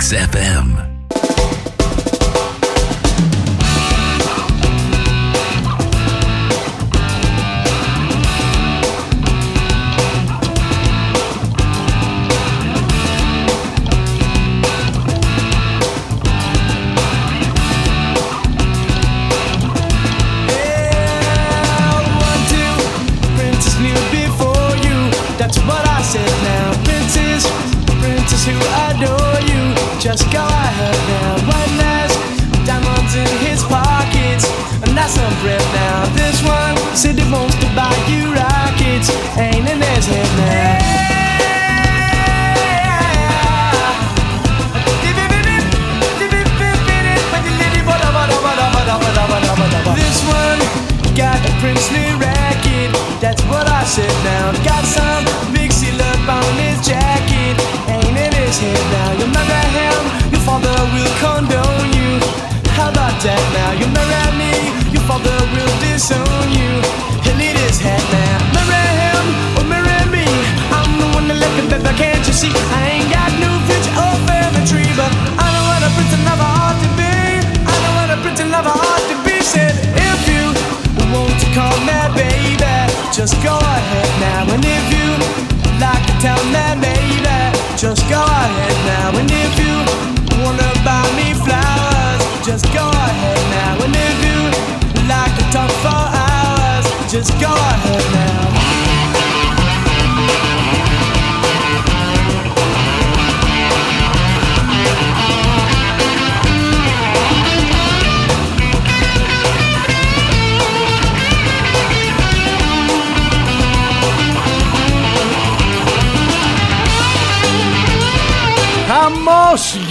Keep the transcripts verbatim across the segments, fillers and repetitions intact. X F M.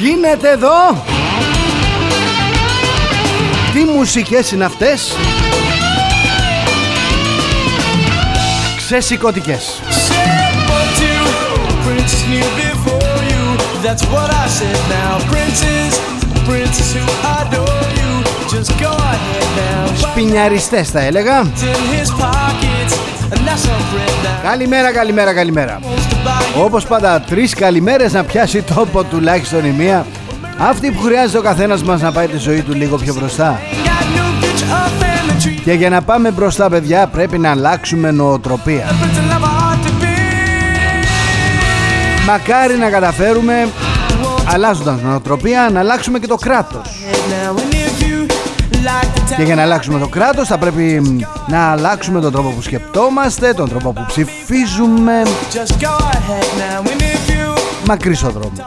Γίνεται εδώ. Τι μουσικές είναι αυτές? Ξεσηκωτικές. Σπινιαριστές θα έλεγα. Καλημέρα, καλημέρα, καλημέρα. Όπως πάντα, τρεις καλημέρες να πιάσει τόπο τουλάχιστον η μία. Αυτή που χρειάζεται ο καθένας μας να πάει τη ζωή του λίγο πιο μπροστά. Και για να πάμε μπροστά, παιδιά, πρέπει να αλλάξουμε νοοτροπία. Μακάρι να καταφέρουμε, αλλάζοντας νοοτροπία, να αλλάξουμε και το κράτος. Και για να αλλάξουμε το κράτος θα πρέπει να αλλάξουμε τον τρόπο που σκεπτόμαστε, τον τρόπο που ψηφίζουμε. Μακρύς ο δρόμος.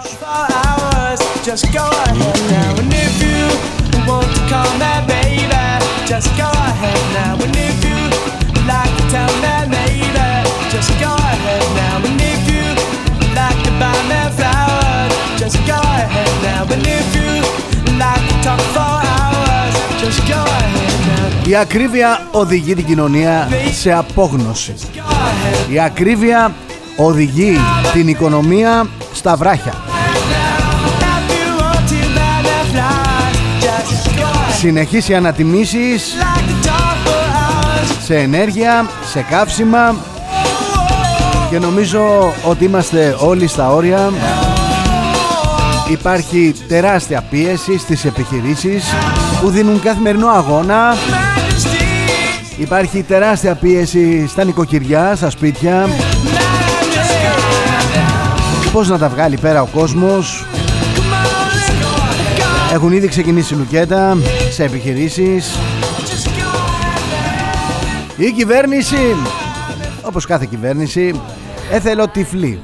Η ακρίβεια οδηγεί την κοινωνία σε απόγνωση. Η ακρίβεια οδηγεί την οικονομία στα βράχια. Συνεχείς οι ανατιμήσεις σε ενέργεια, σε καύσιμα και νομίζω ότι είμαστε όλοι στα όρια. Υπάρχει τεράστια πίεση στις επιχειρήσεις που δίνουν καθημερινό αγώνα. Υπάρχει τεράστια πίεση στα νοικοκυριά, στα σπίτια. Πώς να τα βγάλει πέρα ο κόσμος. Έχουν ήδη ξεκινήσει λουκέτα σε επιχειρήσεις. Η κυβέρνηση, όπως κάθε κυβέρνηση, έθελε τυφλή.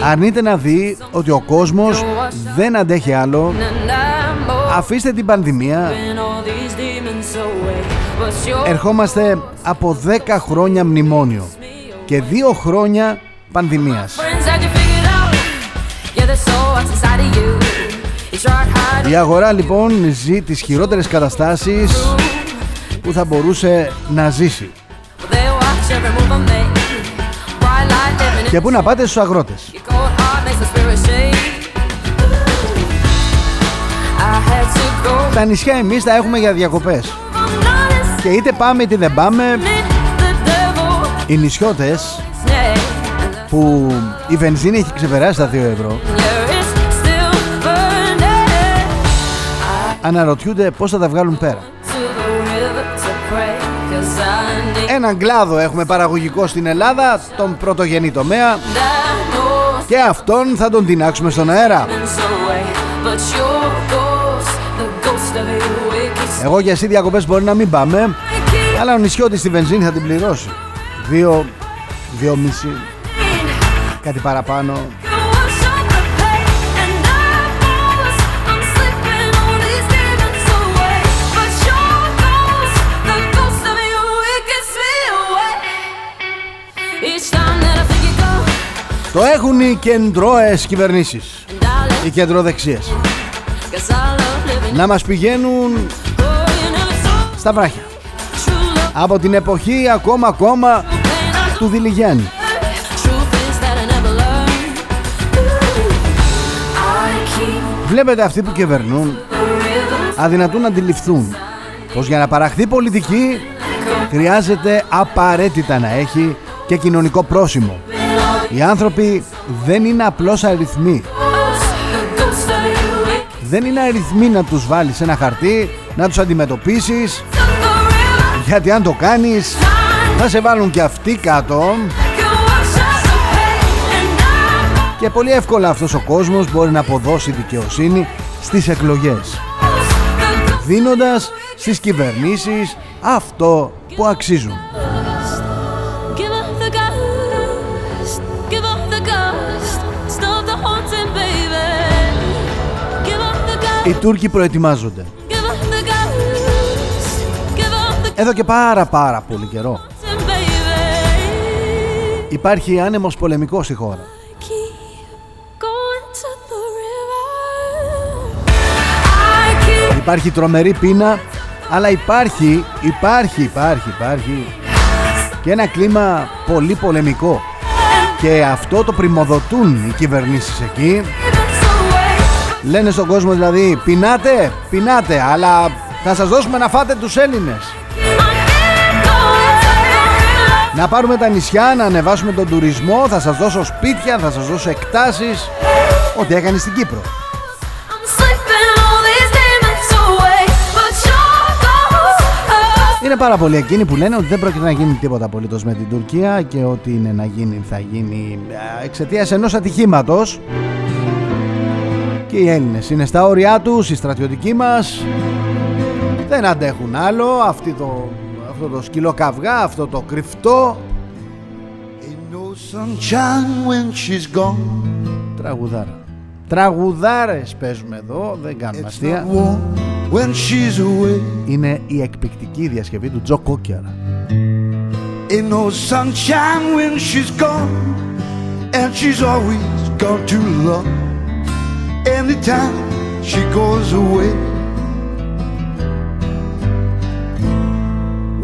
Αρνείται να δει ότι ο κόσμος δεν αντέχει άλλο. Αφήστε την πανδημία. Ερχόμαστε από δέκα χρόνια μνημόνιο και δύο χρόνια πανδημίας. Η αγορά λοιπόν ζει τις χειρότερες καταστάσεις που θα μπορούσε να ζήσει. Και πού να πάτε στους αγρότες. Τα νησιά εμείς τα έχουμε για διακοπές. Και είτε πάμε είτε δεν πάμε, οι νησιώτες που η βενζίνη έχει ξεπεράσει τα δύο ευρώ, αναρωτιούνται πώς θα τα βγάλουν πέρα. Έναν κλάδο έχουμε παραγωγικό στην Ελλάδα, τον πρωτογενή τομέα, και αυτόν θα τον τινάξουμε στον αέρα. Εγώ για εσύ διακοπές μπορεί να μην πάμε, αλλά ο νησιώτης στη βενζίνη θα την πληρώσει. Δύο, δύο μισή, κάτι παραπάνω. Το έχουν οι κεντρώες κυβερνήσεις, οι κεντροδεξίες, να μας πηγαίνουν στα βράχια. Από την εποχή ακόμα ακόμα του Δηλιγιάννη. Βλέπετε, αυτοί που κυβερνούν αδυνατούν να αντιληφθούν πως για να παραχθεί πολιτική χρειάζεται απαραίτητα να έχει και κοινωνικό πρόσημο. Οι άνθρωποι δεν είναι απλώς αριθμοί. Δεν είναι αριθμοί να τους βάλεις σε ένα χαρτί, να τους αντιμετωπίσεις, γιατί αν το κάνεις θα σε βάλουν και αυτοί κάτω, και πολύ εύκολα αυτός ο κόσμος μπορεί να αποδώσει δικαιοσύνη στις εκλογές, δίνοντας στις κυβερνήσεις αυτό που αξίζουν. Οι Τούρκοι προετοιμάζονται εδώ και πάρα πάρα πολύ καιρό. Υπάρχει άνεμος πολεμικός στη χώρα. Υπάρχει τρομερή πείνα, αλλά υπάρχει, υπάρχει, υπάρχει, υπάρχει και ένα κλίμα πολύ πολεμικό, και αυτό το πριμοδοτούν οι κυβερνήσεις εκεί. Λένε στον κόσμο δηλαδή, πεινάτε, πεινάτε, αλλά θα σας δώσουμε να φάτε τους Έλληνες. Να πάρουμε τα νησιά, να ανεβάσουμε τον τουρισμό, θα σας δώσω σπίτια, θα σας δώσω εκτάσεις, ό,τι έκανε στην Κύπρο. Είναι πάρα πολλοί εκείνοι που λένε ότι δεν πρόκειται να γίνει τίποτα απολύτως με την Τουρκία και ό,τι είναι να γίνει θα γίνει εξαιτίας ενός ατυχήματος. Και οι Έλληνες είναι στα όρια τους, οι στρατιωτικοί μας δεν αντέχουν άλλο, αυτή το, αυτό το σκυλό καυγά, αυτό το κρυφτό. No Τραγουδάρα. Τραγουδάρες παίζουμε εδώ, δεν κάνουμε αστεία. Είναι η εκπληκτική διασκευή του Τζο Κόκερ. Anytime she goes away,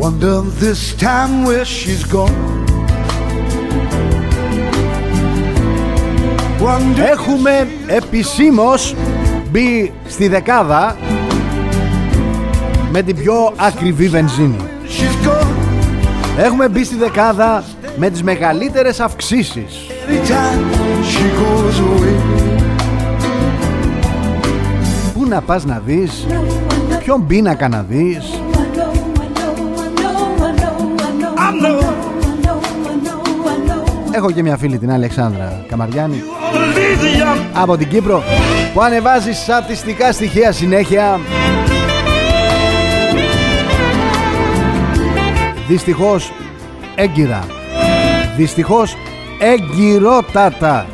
wonder this time where she's gone. Έχουμε επισήμως μπει στη δεκάδα με την πιο ακριβή βενζίνη. Έχουμε μπει στη δεκάδα με τις μεγαλύτερες αυξήσεις. Πού να πας να δεις, ποιον πίνακα να δεις. Έχω και μια φίλη, την Αλεξάνδρα Καμαριάνη, από την Κύπρο, που ανεβάζει στατιστικά στοιχεία συνέχεια. Δυστυχώς έγκυρα. Δυστυχώς έγκυρότατα.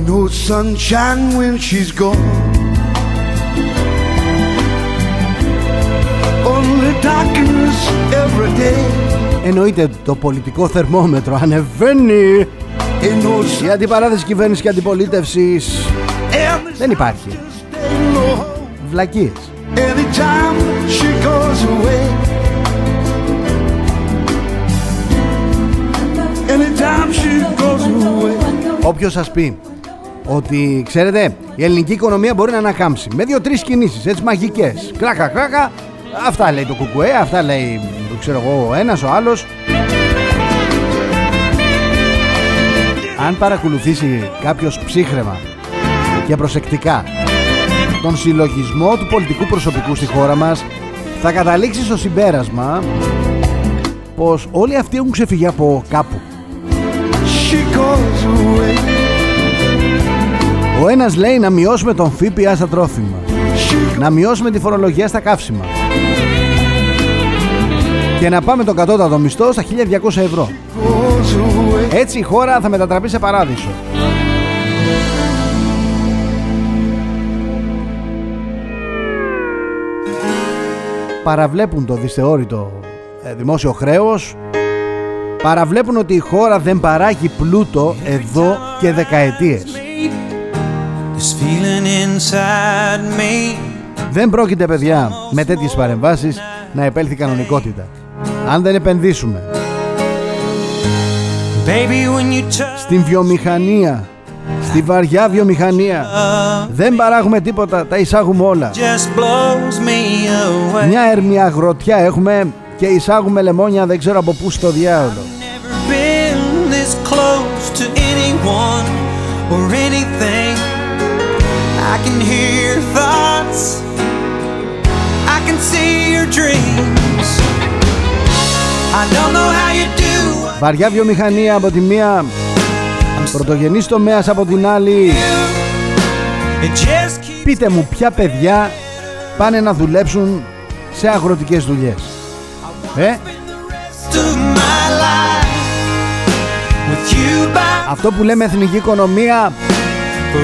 Ain't no sunshine when she's gone. Only darkness every day. Εννοείται το πολιτικό θερμόμετρο ανεβαίνει. No... Η αντιπαράθεση κυβέρνησης και αντιπολίτευσης and δεν υπάρχει. No... Βλακίες. Anytime she goes away. Anytime she goes away. Όποιος σας πει ότι ξέρετε η ελληνική οικονομία μπορεί να ανακάμψει με δύο-τρεις κινήσεις έτσι μαγικές. Κράκα κράκα, αυτά λέει το κουκουέ, αυτά λέει το ξέρω εγώ ο ένας ο άλλος. Αν παρακολουθήσει κάποιος ψύχρεμα και προσεκτικά τον συλλογισμό του πολιτικού προσωπικού στη χώρα μας, θα καταλήξει στο συμπέρασμα πως όλοι αυτοί έχουν ξεφυγεί από κάπου. Ο ένας λέει να μειώσουμε τον ΦΠΑ στα τρόφιμα, να μειώσουμε τη φορολογία στα καύσιμα και να πάμε τον κατώτατο μισθό στα χίλια διακόσια ευρώ. Έτσι η χώρα θα μετατραπεί σε παράδεισο. Παραβλέπουν το δυσθεώρητο δημόσιο χρέος, παραβλέπουν ότι η χώρα δεν παράγει πλούτο εδώ και δεκαετίες. Δεν πρόκειται, παιδιά, με τέτοιες παρεμβάσεις να επέλθει κανονικότητα. Αν δεν επενδύσουμε στην βιομηχανία, στη βαριά βιομηχανία, δεν παράγουμε τίποτα, τα εισάγουμε όλα. Μια έρμια γροτιά έχουμε και εισάγουμε λεμόνια δεν ξέρω από πού στο διάολο. Βαριά βιομηχανία από τη μία, πρωτογενής τομέας από την άλλη. Πείτε μου ποια παιδιά πάνε να δουλέψουν σε αγροτικές δουλειές. Ε? Αυτό που λέμε εθνική οικονομία,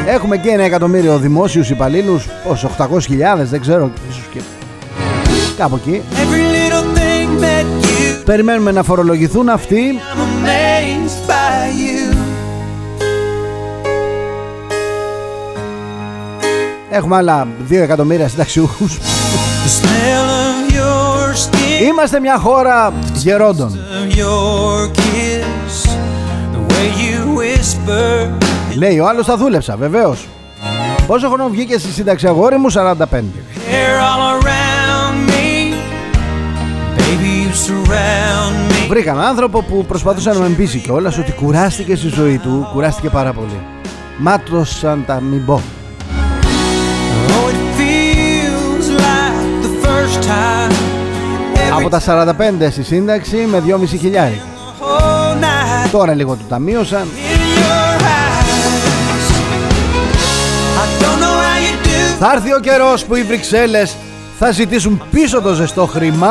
έχουμε και ένα εκατομμύριο δημόσιους υπαλλήλους, ως οκτακόσιες χιλιάδες, δεν ξέρω, ίσως και κάπου εκεί. Περιμένουμε να φορολογηθούν αυτοί. Έχουμε άλλα δύο εκατομμύρια συνταξιούχους. Είμαστε μια χώρα γερόντων. Λέει ο άλλος, θα δούλεψα, βεβαίως. Πόσο χρόνο βγήκε στη σύνταξη αγόρι μου? Σαράντα πέντε. Βρήκα έναν άνθρωπο που προσπαθούσε να με εμπίσει κιόλας ότι κουράστηκε στη ζωή του, κουράστηκε πάρα πολύ. Μάτωσαν τα μην πω. Από τα σαράντα πέντε στη σύνταξη με δυόμισι χιλιάδες. Τώρα λίγο το ταμείωσαν. Θα έρθει ο καιρός που οι Βρυξέλλες θα ζητήσουν πίσω το ζεστό χρήμα.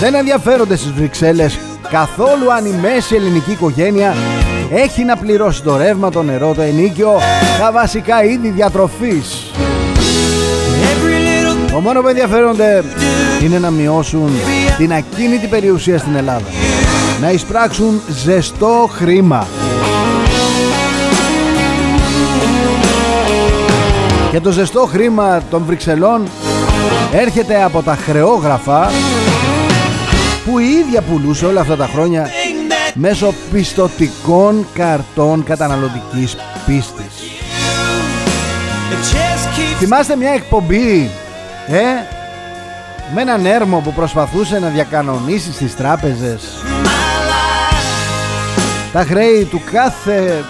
Δεν ενδιαφέρονται στις Βρυξέλλες καθόλου αν η μέση ελληνική οικογένεια έχει να πληρώσει το ρεύμα, το νερό, το ενοίκιο, τα βασικά είδη διατροφής. Το μόνο που ενδιαφέρονται είναι να μειώσουν την ακίνητη περιουσία στην Ελλάδα, να εισπράξουν ζεστό χρήμα. Και το ζεστό χρήμα των Βρυξελών έρχεται από τα χρεόγραφα που η ίδια πουλούσε όλα αυτά τα χρόνια μέσω πιστωτικών καρτών καταναλωτικής πίστης. Θυμάστε μια εκπομπή ε, με έναν έρμο που προσπαθούσε να διακανονίσει στις τράπεζες τα χρέη του κάθε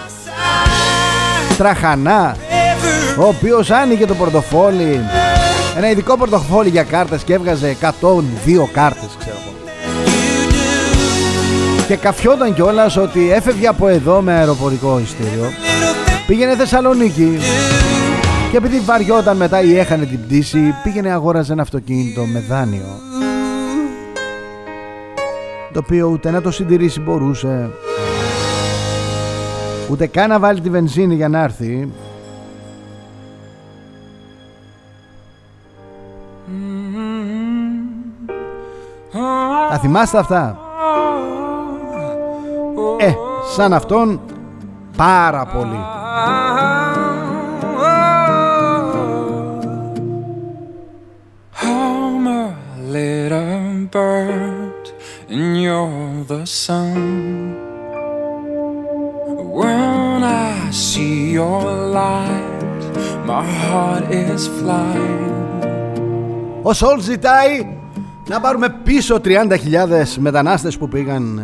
τραχανά, ο οποίος άνοιγε το πορτοφόλι, ένα ειδικό πορτοφόλι για κάρτες, και έβγαζε εκατόν δύο κάρτες ξέρω εγώ. Και καφιόταν κιόλας ότι έφευγε από εδώ με αεροπορικό ειστήριο, πήγαινε Θεσσαλονίκη και επειδή βαριόταν μετά ή έχανε την πτήση, πήγαινε αγόραζε ένα αυτοκίνητο με δάνειο, το οποίο ούτε να το συντηρήσει μπορούσε, ούτε καν να βάλει τη βενζίνη για να έρθει. Θα θυμάστε αυτά? Ε, σαν αυτόν πάρα πολύ. heart, and you're the sun. When I see your light, my heart is flying. Ο Σολ ζητάει να πάρουμε πίσω τριάντα χιλιάδες μετανάστες που πήγαν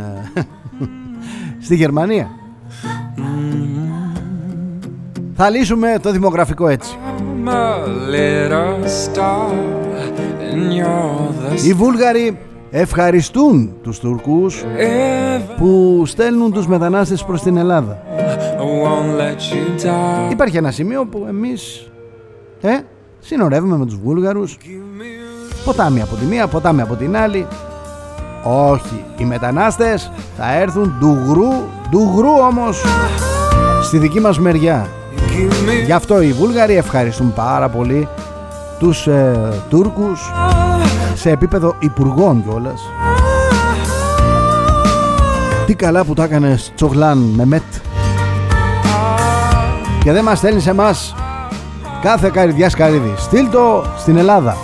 στη Γερμανία. Θα λύσουμε το δημογραφικό έτσι. Οι Βούλγαροι ευχαριστούν τους Τουρκούς που στέλνουν τους μετανάστες προς την Ελλάδα. Υπάρχει ένα σημείο που εμείς ε, συνορεύουμε με τους Βούλγαρους. Ποτάμι από τη μία, ποτάμι από την άλλη. Όχι, οι μετανάστες θα έρθουν ντουγρού, ντουγρού όμως στη δική μας μεριά. Γι' αυτό οι Βούλγαροι ευχαριστούν πάρα πολύ τους ε, Τούρκους σε επίπεδο υπουργών κιόλας. Τι καλά που τα έκανες Τσογλάν Μεμέτ και δεν μας στέλνεις εμάς κάθε καρυδιάς καρύδι. Στείλ το στην Ελλάδα.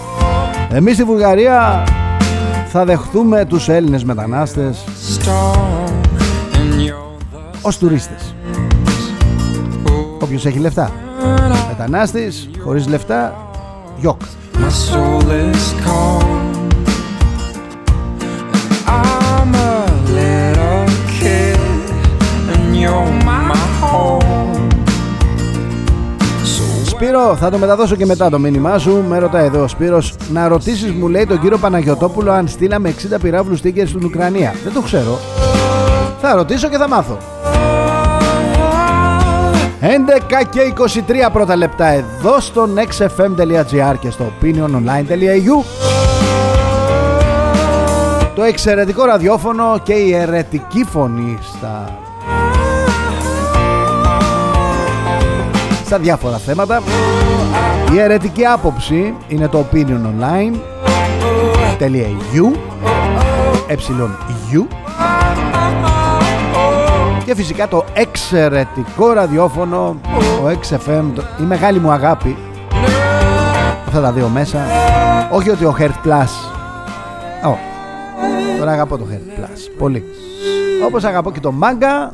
Εμείς στη Βουλγαρία θα δεχτούμε τους Έλληνες μετανάστες ως τουρίστες. Όποιος έχει λεφτά. Μετανάστης χωρίς λεφτά, γιοκ. Σπύρο, θα το μεταδώσω και μετά το μήνυμά σου. Με ρωτάει εδώ ο Σπύρος. Να ρωτήσεις, μου λέει, τον κύριο Παναγιωτόπουλο αν στείλαμε εξήντα πυράβλους Stickers στην Ουκρανία. Δεν το ξέρω. Θα ρωτήσω και θα μάθω. έντεκα και είκοσι τρία πρώτα λεπτά εδώ στο νεξ εφ εμ τελεία τζι άρ και στο opiniononline.eu. Το εξαιρετικό ραδιόφωνο και η αιρετική φωνή στα... στα διάφορα θέματα. Η αιρετική άποψη είναι το opiniononline.eu εψιλον γιου. Και φυσικά το εξαιρετικό ραδιόφωνο, το εξ εφ εμ, το... η μεγάλη μου αγάπη. Αυτά τα δύο μέσα. Όχι ότι ο Heart Plus. Oh. Τώρα αγαπώ το Heart Plus. Πολύ. Όπως αγαπώ και το Manga,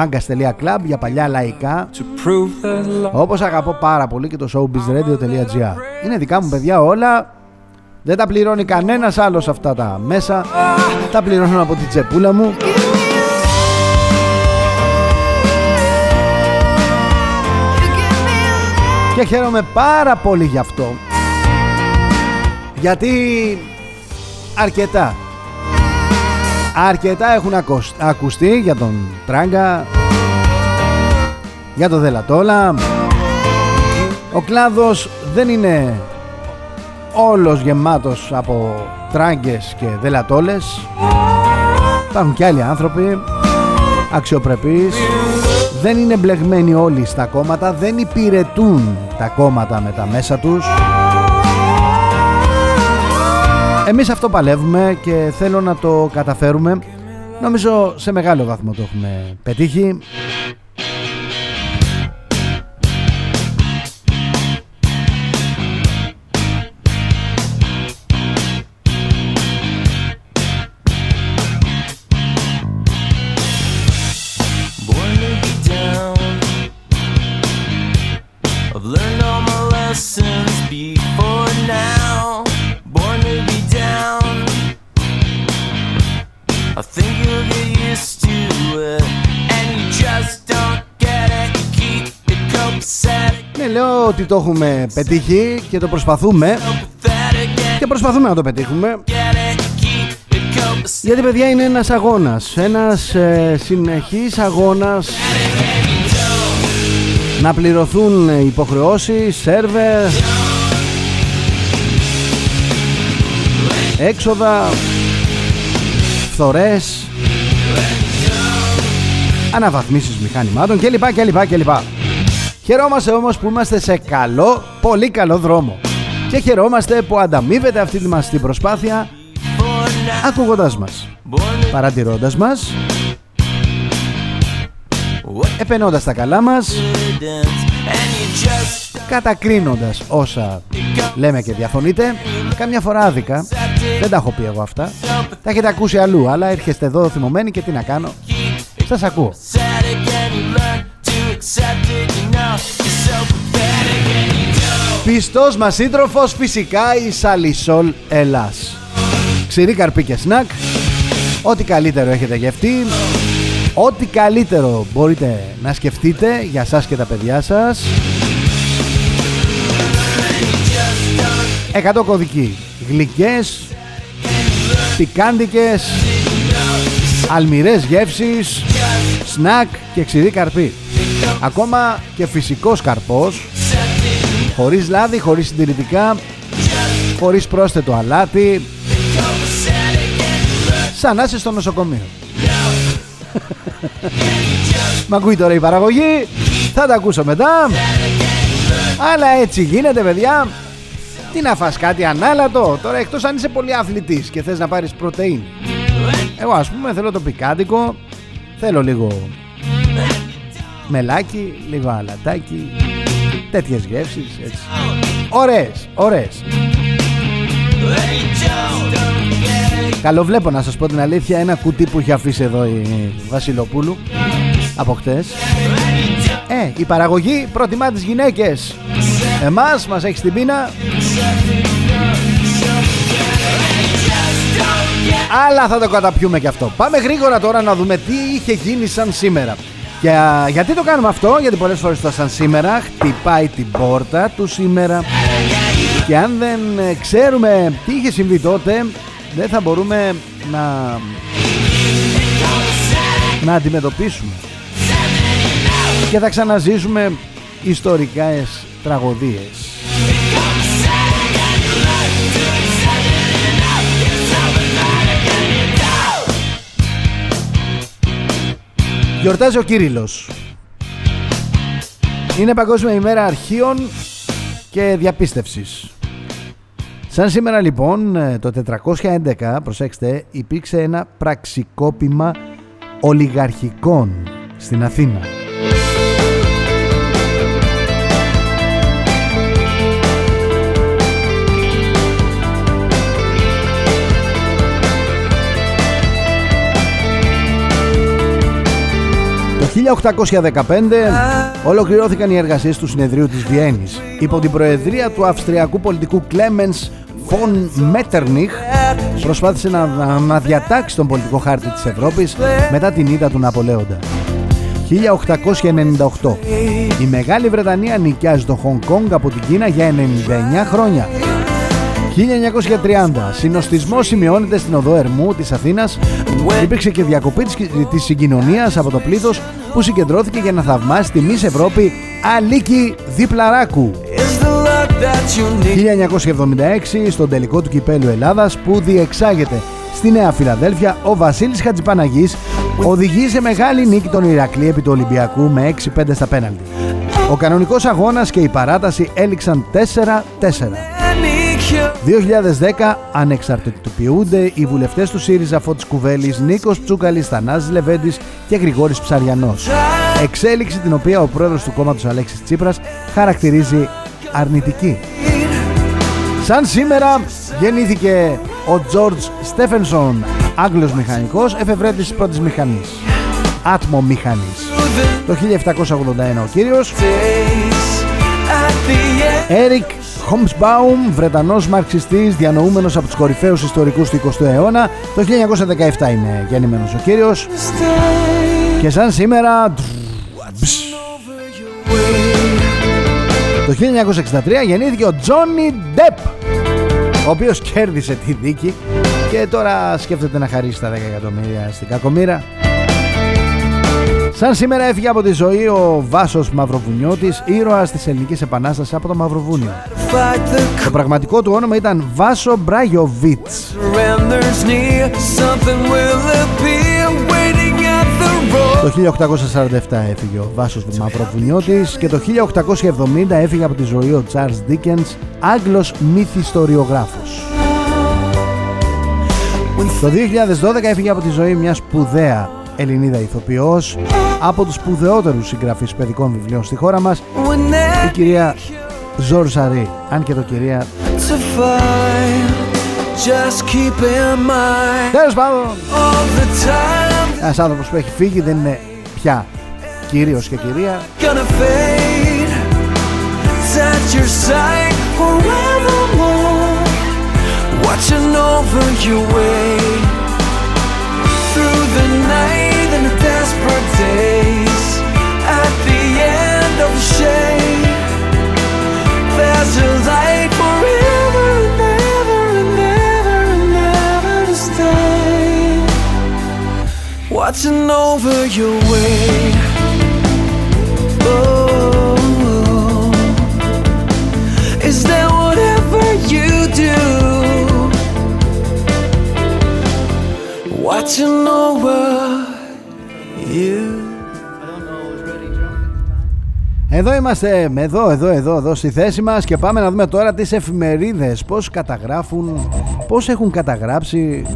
mangas.club για παλιά λαϊκά. Όπως αγαπώ πάρα πολύ και το showbizradio.gr. Είναι δικά μου παιδιά όλα. Δεν τα πληρώνει κανένας άλλος αυτά τα μέσα. Τα πληρώνω από την τσεπούλα μου. Και χαίρομαι πάρα πολύ γι' αυτό, γιατί αρκετά αρκετά έχουν ακουστεί για τον Τράγκα, για τον Δελατόλα. Ο κλάδος δεν είναι όλος γεμάτος από τράγκες και δελατόλες. Υπάρχουν και άλλοι άνθρωποι αξιοπρεπείς. Δεν είναι μπλεγμένοι όλοι στα κόμματα, δεν υπηρετούν τα κόμματα με τα μέσα τους. Εμείς αυτό παλεύουμε και θέλω να το καταφέρουμε. Νομίζω σε μεγάλο βαθμό το έχουμε πετύχει. Ότι το έχουμε πετύχει και το προσπαθούμε και προσπαθούμε να το πετύχουμε, γιατί παιδιά είναι ένας αγώνας, ένας ε, συνεχής αγώνας να πληρωθούν υποχρεώσεις, σερβερ, έξοδα, φθορές, αναβαθμίσεις μηχανημάτων κλπ κλπ κλπ. Χαιρόμαστε όμως που είμαστε σε καλό, πολύ καλό δρόμο. Και χαιρόμαστε που ανταμείβεται αυτή μας την προσπάθεια ακούγοντας μας, παρατηρώντας μας, επενώντας τα καλά μας, κατακρίνοντας όσα λέμε και διαφωνείτε, καμιά φορά άδικα. Δεν τα έχω πει εγώ αυτά. Τα έχετε ακούσει αλλού, αλλά έρχεστε εδώ θυμωμένοι και τι να κάνω. Σας ακούω. Πιστός μας σύντροφος, φυσικά η Σαλισόλ Ελλάς. Ξηρή καρπί και σνακ. Ό,τι καλύτερο έχετε γευτεί, ό,τι καλύτερο μπορείτε να σκεφτείτε για σας και τα παιδιά σας. εκατό κωδικοί, γλυκές, πικάντικες, αλμυρές γεύσεις, σνακ και ξηρή καρπί. Ακόμα και φυσικός καρπός, χωρίς λάδι, χωρίς συντηρητικά, χωρίς πρόσθετο αλάτι, σαν να είσαι στο νοσοκομείο. Μ' ακούει τώρα η παραγωγή, θα τα ακούσω μετά, αλλά έτσι γίνεται παιδιά. Τι να φας, κάτι ανάλατο τώρα, εκτός αν είσαι πολύ αθλητής και θες να πάρεις πρωτεΐν. Εγώ ας πούμε θέλω το πικάντικο, θέλω λίγο μελάκι, λίγο αλατάκι, τέτοιες γεύσεις έτσι. Ωραίες, ωραίες. Καλό βλέπω, να σας πω την αλήθεια, ένα κουτί που είχε αφήσει εδώ η Βασιλοπούλου από χτες. Ε, η παραγωγή προτιμά τις γυναίκες. Εμάς μας έχει στην πείνα. Αλλά θα το καταπιούμε και αυτό. Πάμε γρήγορα τώρα να δούμε τι είχε γίνει σαν σήμερα. Και γιατί το κάνουμε αυτό? Γιατί πολλές φορές το σαν σήμερα χτυπάει την πόρτα του σήμερα. Και αν δεν ξέρουμε τι είχε συμβεί τότε, δεν θα μπορούμε να, να αντιμετωπίσουμε. Και θα ξαναζήσουμε ιστορικές τραγωδίες. Γιορτάζει ο Κύριλλος. Είναι Παγκόσμια ημέρα αρχείων και διαπίστευσης. Σαν σήμερα λοιπόν το τετρακόσια έντεκα, προσέξτε, υπήρξε ένα πραξικόπημα ολιγαρχικών στην Αθήνα. χίλια οκτακόσια δεκαπέντε ολοκληρώθηκαν οι εργασίες του συνεδρίου της Βιέννης υπό την προεδρία του αυστριακού πολιτικού Clemens von Metternich. Προσπάθησε να, να διατάξει τον πολιτικό χάρτη της Ευρώπης μετά την ήττα του Ναπολέοντα. χίλια οκτακόσια ενενήντα οκτώ η Μεγάλη Βρετανία νοικιάζει το Χονγκ Κονγκ από την Κίνα για ενενήντα εννέα χρόνια. χίλια εννιακόσια τριάντα συνοστισμός σημειώνεται στην οδό Ερμού της Αθήνας. Υπήρξε και διακοπή της συγκοινωνίας από το πλήθος που συγκεντρώθηκε για να θαυμάσει τη Μις Ευρώπη Αλίκη Διπλαράκου. χίλια εννιακόσια εβδομήντα έξι στον τελικό του κυπέλλου Ελλάδας που διεξάγεται στη Νέα Φιλαδέλφια, ο Βασίλης Χατζιπαναγής οδηγεί σε μεγάλη νίκη τον Ηρακλή επί του Ολυμπιακού με έξι πέντε στα πέναλτι. Ο κανονικός αγώνας και η παράταση έληξαν τέσσερα τέσσερα. δύο χιλιάδες δέκα ανεξαρτητοποιούνται οι βουλευτές του ΣΥΡΙΖΑ Φώτης Κouvelis, Νίκος Tsoukalis, Thanasis Leventis και Grigoris Psarianos. Εξέλιξη την οποία ο πρόεδρος του κόμματος Αλέξης Τσίπρας χαρακτηρίζει αρνητική. Σαν σήμερα γεννήθηκε ο George Stephenson, Άγγλος μηχανικός, εφευρέτης της πρώτης μηχανής, ατμομηχανής. Το χίλια επτακόσια ογδόντα ένα ο κύριος Eric Hobsbawm, Βρετανός μαρξιστής, διανοούμενος από τους κορυφαίους ιστορικούς του εικοστού αιώνα. Το χίλια εννιακόσια δεκαεπτά είναι γεννημένος ο κύριος. Και σαν σήμερα το χίλια εννιακόσια εξήντα τρία γεννήθηκε ο Johnny Depp, ο οποίος κέρδισε τη δίκη και τώρα σκέφτεται να χαρίσει τα δέκα εκατομμύρια στην κακομοίρα. Σαν σήμερα έφυγε από τη ζωή ο Βάσος Μαυροβουνιώτης, ήρωας της Ελληνικής Επανάστασης από το Μαυροβούνιο. Το πραγματικό του όνομα ήταν Βάσο Brajic. Το χίλια οκτακόσια σαράντα επτά έφυγε ο Βάσος Μαυροβουνιώτης και το χίλια οκτακόσια εβδομήντα έφυγε από τη ζωή ο Charles Dickens, Άγγλος μυθιστοριογράφος. Το δύο χιλιάδες δώδεκα έφυγε από τη ζωή μια σπουδαία Ελληνίδα ηθοποιός, από τους σπουδαιότερους συγγραφείς παιδικών βιβλίων στη χώρα μας, η κυρία Zorzari, αν και το κυρία Τέλος πάντων, ένας άνθρωπος που έχει φύγει, δεν είναι πια κυρίως και κυρία. Watching over your way. Oh, is that whatever you do? Watching over you. Εδώ είμαστε, εδώ, εδώ, εδώ, εδώ στη θέση μας και πάμε να δούμε τώρα τις εφημερίδες, πώς καταγράφουν, πώς έχουν καταγράψει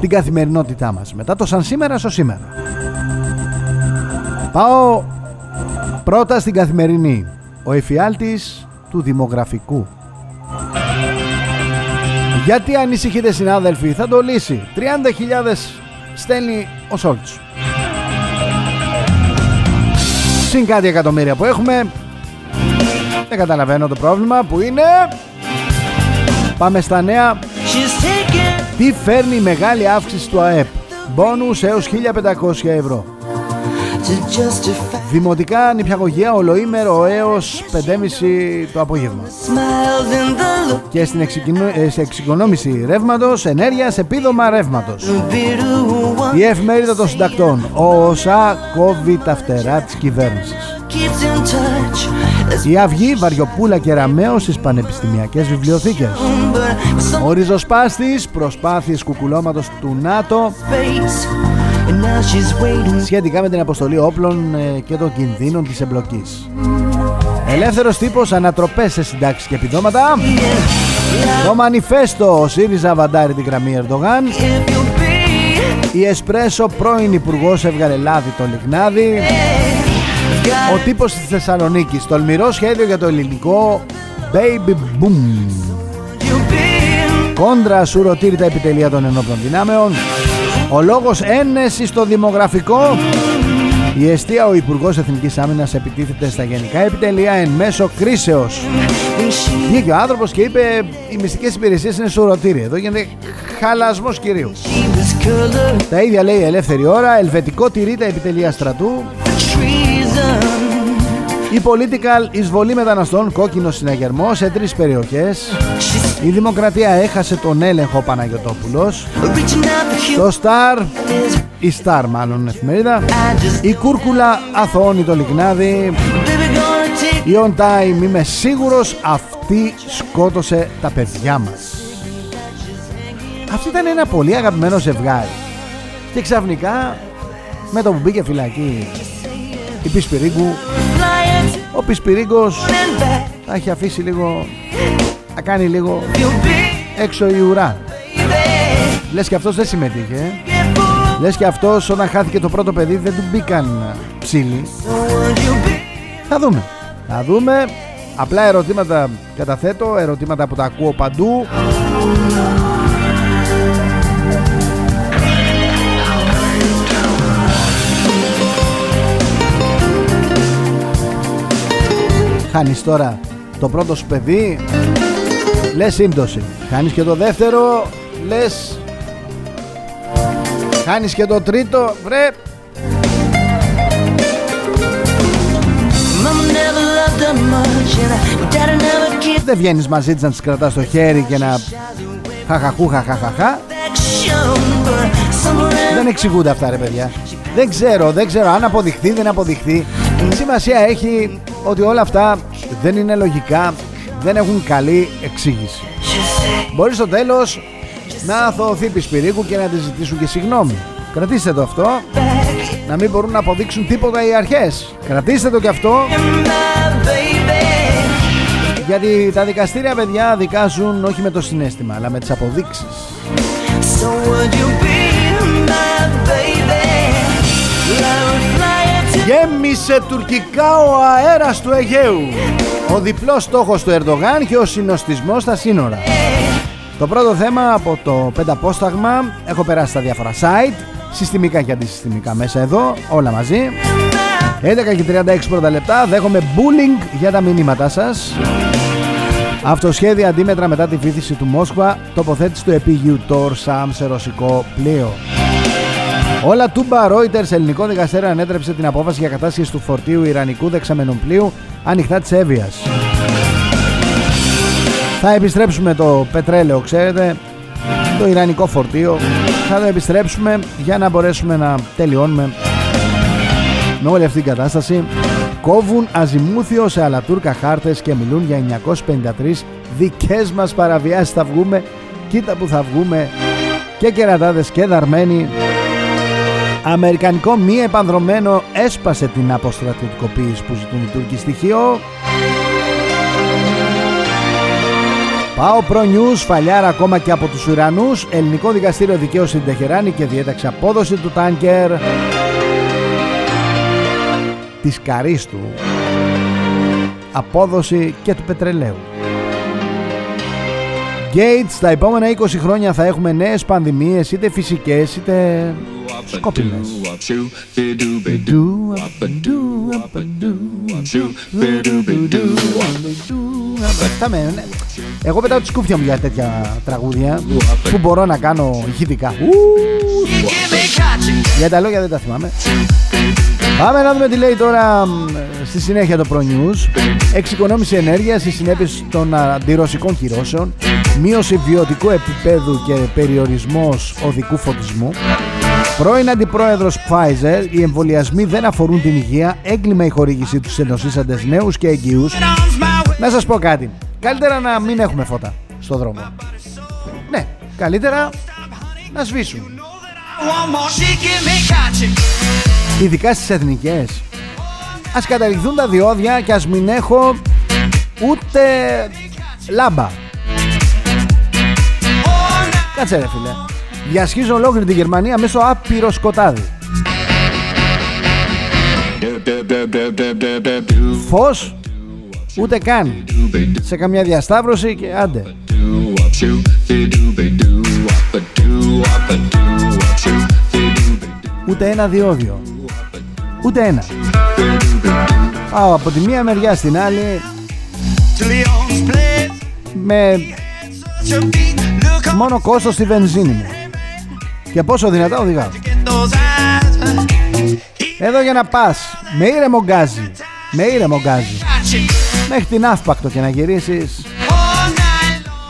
την καθημερινότητά μας. Μετά το σαν σήμερα στο σήμερα. Πάω πρώτα στην καθημερινή. Ο εφιάλτης του δημογραφικού. Γιατί ανησυχείτε συνάδελφοι, θα το λύσει. τριάντα χιλιάδες στέλνει ο Σόλτς. Συν κάτι εκατομμύρια που έχουμε. Δεν καταλαβαίνω το πρόβλημα που είναι. Πάμε στα νέα. Τι φέρνει η μεγάλη αύξηση του ΑΕΠ? Μπόνους έως χίλια πεντακόσια ευρώ. Δημοτικά νηπιαγωγεία ολοήμερο έως πεντέμισι το απόγευμα. Και στην εξοικονόμηση ρεύματος, ενέργειας, επίδομα ρεύματος. Η εφημερίδα των συντακτών. Ο ΩΣΑ κόβει τα φτερά της κυβέρνησης. Η Αυγή, Βαριοπούλα και Ραμέως στις πανεπιστημιακές βιβλιοθήκες. Ο ριζοσπάστης, προσπάθειες κουκουλώματος του ΝΑΤΟ σχετικά με την αποστολή όπλων και των κινδύνων της εμπλοκής. Ελεύθερος τύπος, ανατροπές σε συντάξεις και επιδόματα. Το Μανιφέστο, ο ΣΥΡΙΖΑ βαντάρει την γραμμή Ερντογάν. Η Εσπρέσο, πρώην υπουργός έβγαλε λάδι το λιγνάδι. Ο τύπος της Θεσσαλονίκης, τολμηρό σχέδιο για το ελληνικό baby boom. Κόντρα σου ρωτήρει τα επιτελεία των ενόπλων δυνάμεων. Ο λόγος ένεση στο δημογραφικό. Η αιστεία, ο Υπουργός Εθνικής Άμυνας επιτίθεται στα γενικά επιτελεία εν μέσω κρίσεως. Βγήκε ο άνθρωπος και είπε οι μυστικές υπηρεσίες είναι σουρωτήρι. Εδώ γίνεται χαλασμός κυρίου. Τα ίδια λέει η Ελεύθερη Ώρα. Ελβετικό τηρεί τα επιτελεία στρατού. Η Political, εισβολή μεταναστών, κόκκινο συναγερμό σε τρεις περιοχές. Η Δημοκρατία έχασε τον έλεγχο, Παναγιοτόπουλος. Το Star, η Star μάλλον εφημερίδα. Η Κούρκουλα αθωώνει το λιγνάδι. Η On Time, είμαι σίγουρος αυτή σκότωσε τα παιδιά μας. Αυτή ήταν ένα πολύ αγαπημένο ζευγάρι. Και ξαφνικά με το που μπήκε φυλακή η Πισπυρίγκου, ο Πισπυρίγκος θα έχει αφήσει λίγο, θα κάνει λίγο έξω η ουρά. Λες και αυτός δεν συμμετείχε. Λες και αυτός όταν χάθηκε το πρώτο παιδί δεν του μπήκαν ψήλοι. Θα δούμε, θα δούμε. Απλά ερωτήματα καταθέτω, ερωτήματα που τα ακούω παντού. Χάνεις τώρα το πρώτο σου παιδί, λες σύμπτωση. Χάνεις και το δεύτερο, λες. Χάνεις και το τρίτο, βρε. Δεν βγαίνεις μαζί της να της κρατάς το χέρι και να χαχαχούχα χαχαχά. Δεν εξηγούνται αυτά ρε παιδιά. Δεν ξέρω, δεν ξέρω αν αποδειχθεί, δεν αποδειχθεί. Σημασία έχει ότι όλα αυτά δεν είναι λογικά, δεν έχουν καλή εξήγηση. Μπορεί στο τέλος να αθωωθεί Πισπυρίγκου και να τη ζητήσουν και συγγνώμη. Κρατήστε το αυτό. Να μην μπορούν να αποδείξουν τίποτα οι αρχές. Κρατήστε το και αυτό. Γιατί τα δικαστήρια παιδιά δικάζουν όχι με το συναίσθημα, αλλά με τις αποδείξεις. So would you be my baby? Γέμισε τουρκικά ο αέρας του Αιγαίου. Ο διπλός στόχος του Ερντογάν και ο συνοστισμός στα σύνορα. Το πρώτο θέμα από το πενταπόσταγμα, έχω περάσει στα διάφορα site, συστημικά και αντισυστημικά μέσα εδώ, όλα μαζί. έντεκα και τριάντα έξι πρώτα λεπτά, δέχομαι bullying για τα μηνύματά σας. Αυτοσχέδια αντίμετρα μετά τη βήθηση του Μόσχα, τοποθέτηση του επίγειου Τόρσαμ σε ρωσικό πλοίο. Όλα τούμπα. Reuters, ελληνικό δικαστήριο ανέτρεψε την απόφαση για κατάσχεση του φορτίου ιρανικού δεξαμενού πλοίου ανοιχτά της Εύβοιας. Θα επιστρέψουμε το πετρέλαιο, ξέρετε, το ιρανικό φορτίο. Θα το επιστρέψουμε για να μπορέσουμε να τελειώνουμε με όλη αυτή την κατάσταση. Κόβουν αζημούθιο σε αλατούρκα χάρτες και μιλούν για εννιακόσιες πενήντα τρεις δικές μας παραβιάσεις. Θα βγούμε, κοίτα που θα βγούμε, και κερατάδες και δαρμένοι. Αμερικανικό μη επανδρομένο έσπασε την αποστρατιωτικοποίηση που ζητούν οι Τούρκοι. Στοιχείο. Πάω προ νιούς, φαλιάρα ακόμα και από τους Ουρανούς. Ελληνικό δικαστήριο δικαίωσε την Τεχεράνη και διέταξε απόδοση του τάνκερ της Καρίστου, απόδοση και του πετρελαίου. Gates, τα επόμενα είκοσι χρόνια θα έχουμε νέες πανδημίες, είτε φυσικές είτε σκόπιμες. Εγώ πετάω τη σκούφια μου για τέτοια τραγούδια που μπορώ να κάνω ηχητικά. Για τα λόγια δεν τα θυμάμαι. Πάμε να δούμε τι λέει τώρα στη συνέχεια το Pro News. Εξοικονόμηση ενέργειας, οι συνέπειες των αντιρωσικών κυρώσεων, μείωση βιωτικού επίπεδου και περιορισμός οδικού φωτισμού. Πρώην αντιπρόεδρος Pfizer, οι εμβολιασμοί δεν αφορούν την υγεία, έγκλημα η χορήγηση τους σε νοσήσαντες νέους και εγγύους. Να σας πω κάτι, καλύτερα να μην έχουμε φώτα στο δρόμο. Ναι, καλύτερα να σβήσουν. Ειδικά στις εθνικές. Ας καταργηθούν τα διόδια και ας μην έχω ούτε λάμπα. Κάτσε ρε φίλε. Διασχίζω ολόκληρη τη Γερμανία μέσω άπειρο σκοτάδι. Φως ούτε καν. Σε καμιά διασταύρωση και άντε. Ούτε ένα διόδιο. Ούτε ένα. Πάω από τη μία μεριά στην άλλη με μόνο κόστος στη βενζίνη μου. Και πόσο δυνατά οδηγάω. Εδώ για να πας με ήρεμο γκάζι, με ήρεμο γκάζι, μέχρι την Αύπακτο και να γυρίσεις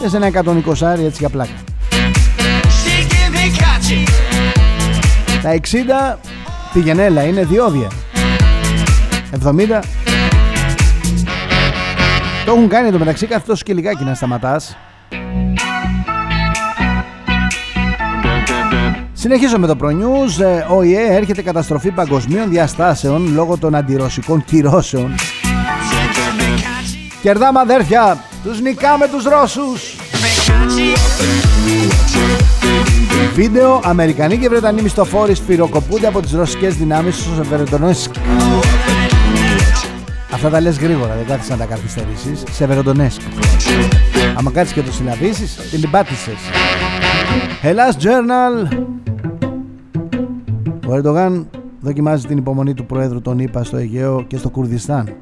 και σε ένα εκατόν είκοσι άρι, έτσι για πλάκα. Τα εξήντα τη γενέλα είναι διόδια. εβδομήντα. Το έχουν κάνει το μεταξύ κάθε τόσο και λιγάκι να σταματάς. Συνεχίζω με το Pro News. Ο ΙΕ έρχεται καταστροφή παγκοσμίων διαστάσεων λόγω των αντιρωσικών κυρώσεων. Κερδάμε αδέρφια, τους νικάμε τους Ρώσους. Βίντεο, Αμερικανοί και Βρετανοί μισθοφόροι σφυροκοπούνται από τις ρωσικές δυνάμεις στο Σεβεροντονέσκ. Αυτά τα λες γρήγορα, δεν κάθεσαι να τα καθυστερήσεις. Σεβεροντονέσκ. Άμα κάτσεις και το συναντήσεις, την λιμπάτησες. Hellas Journal. Ο Ερντογάν δοκιμάζει την υπομονή του Προέδρου των ΗΠΑ στο Αιγαίο και στο Κουρδιστάν.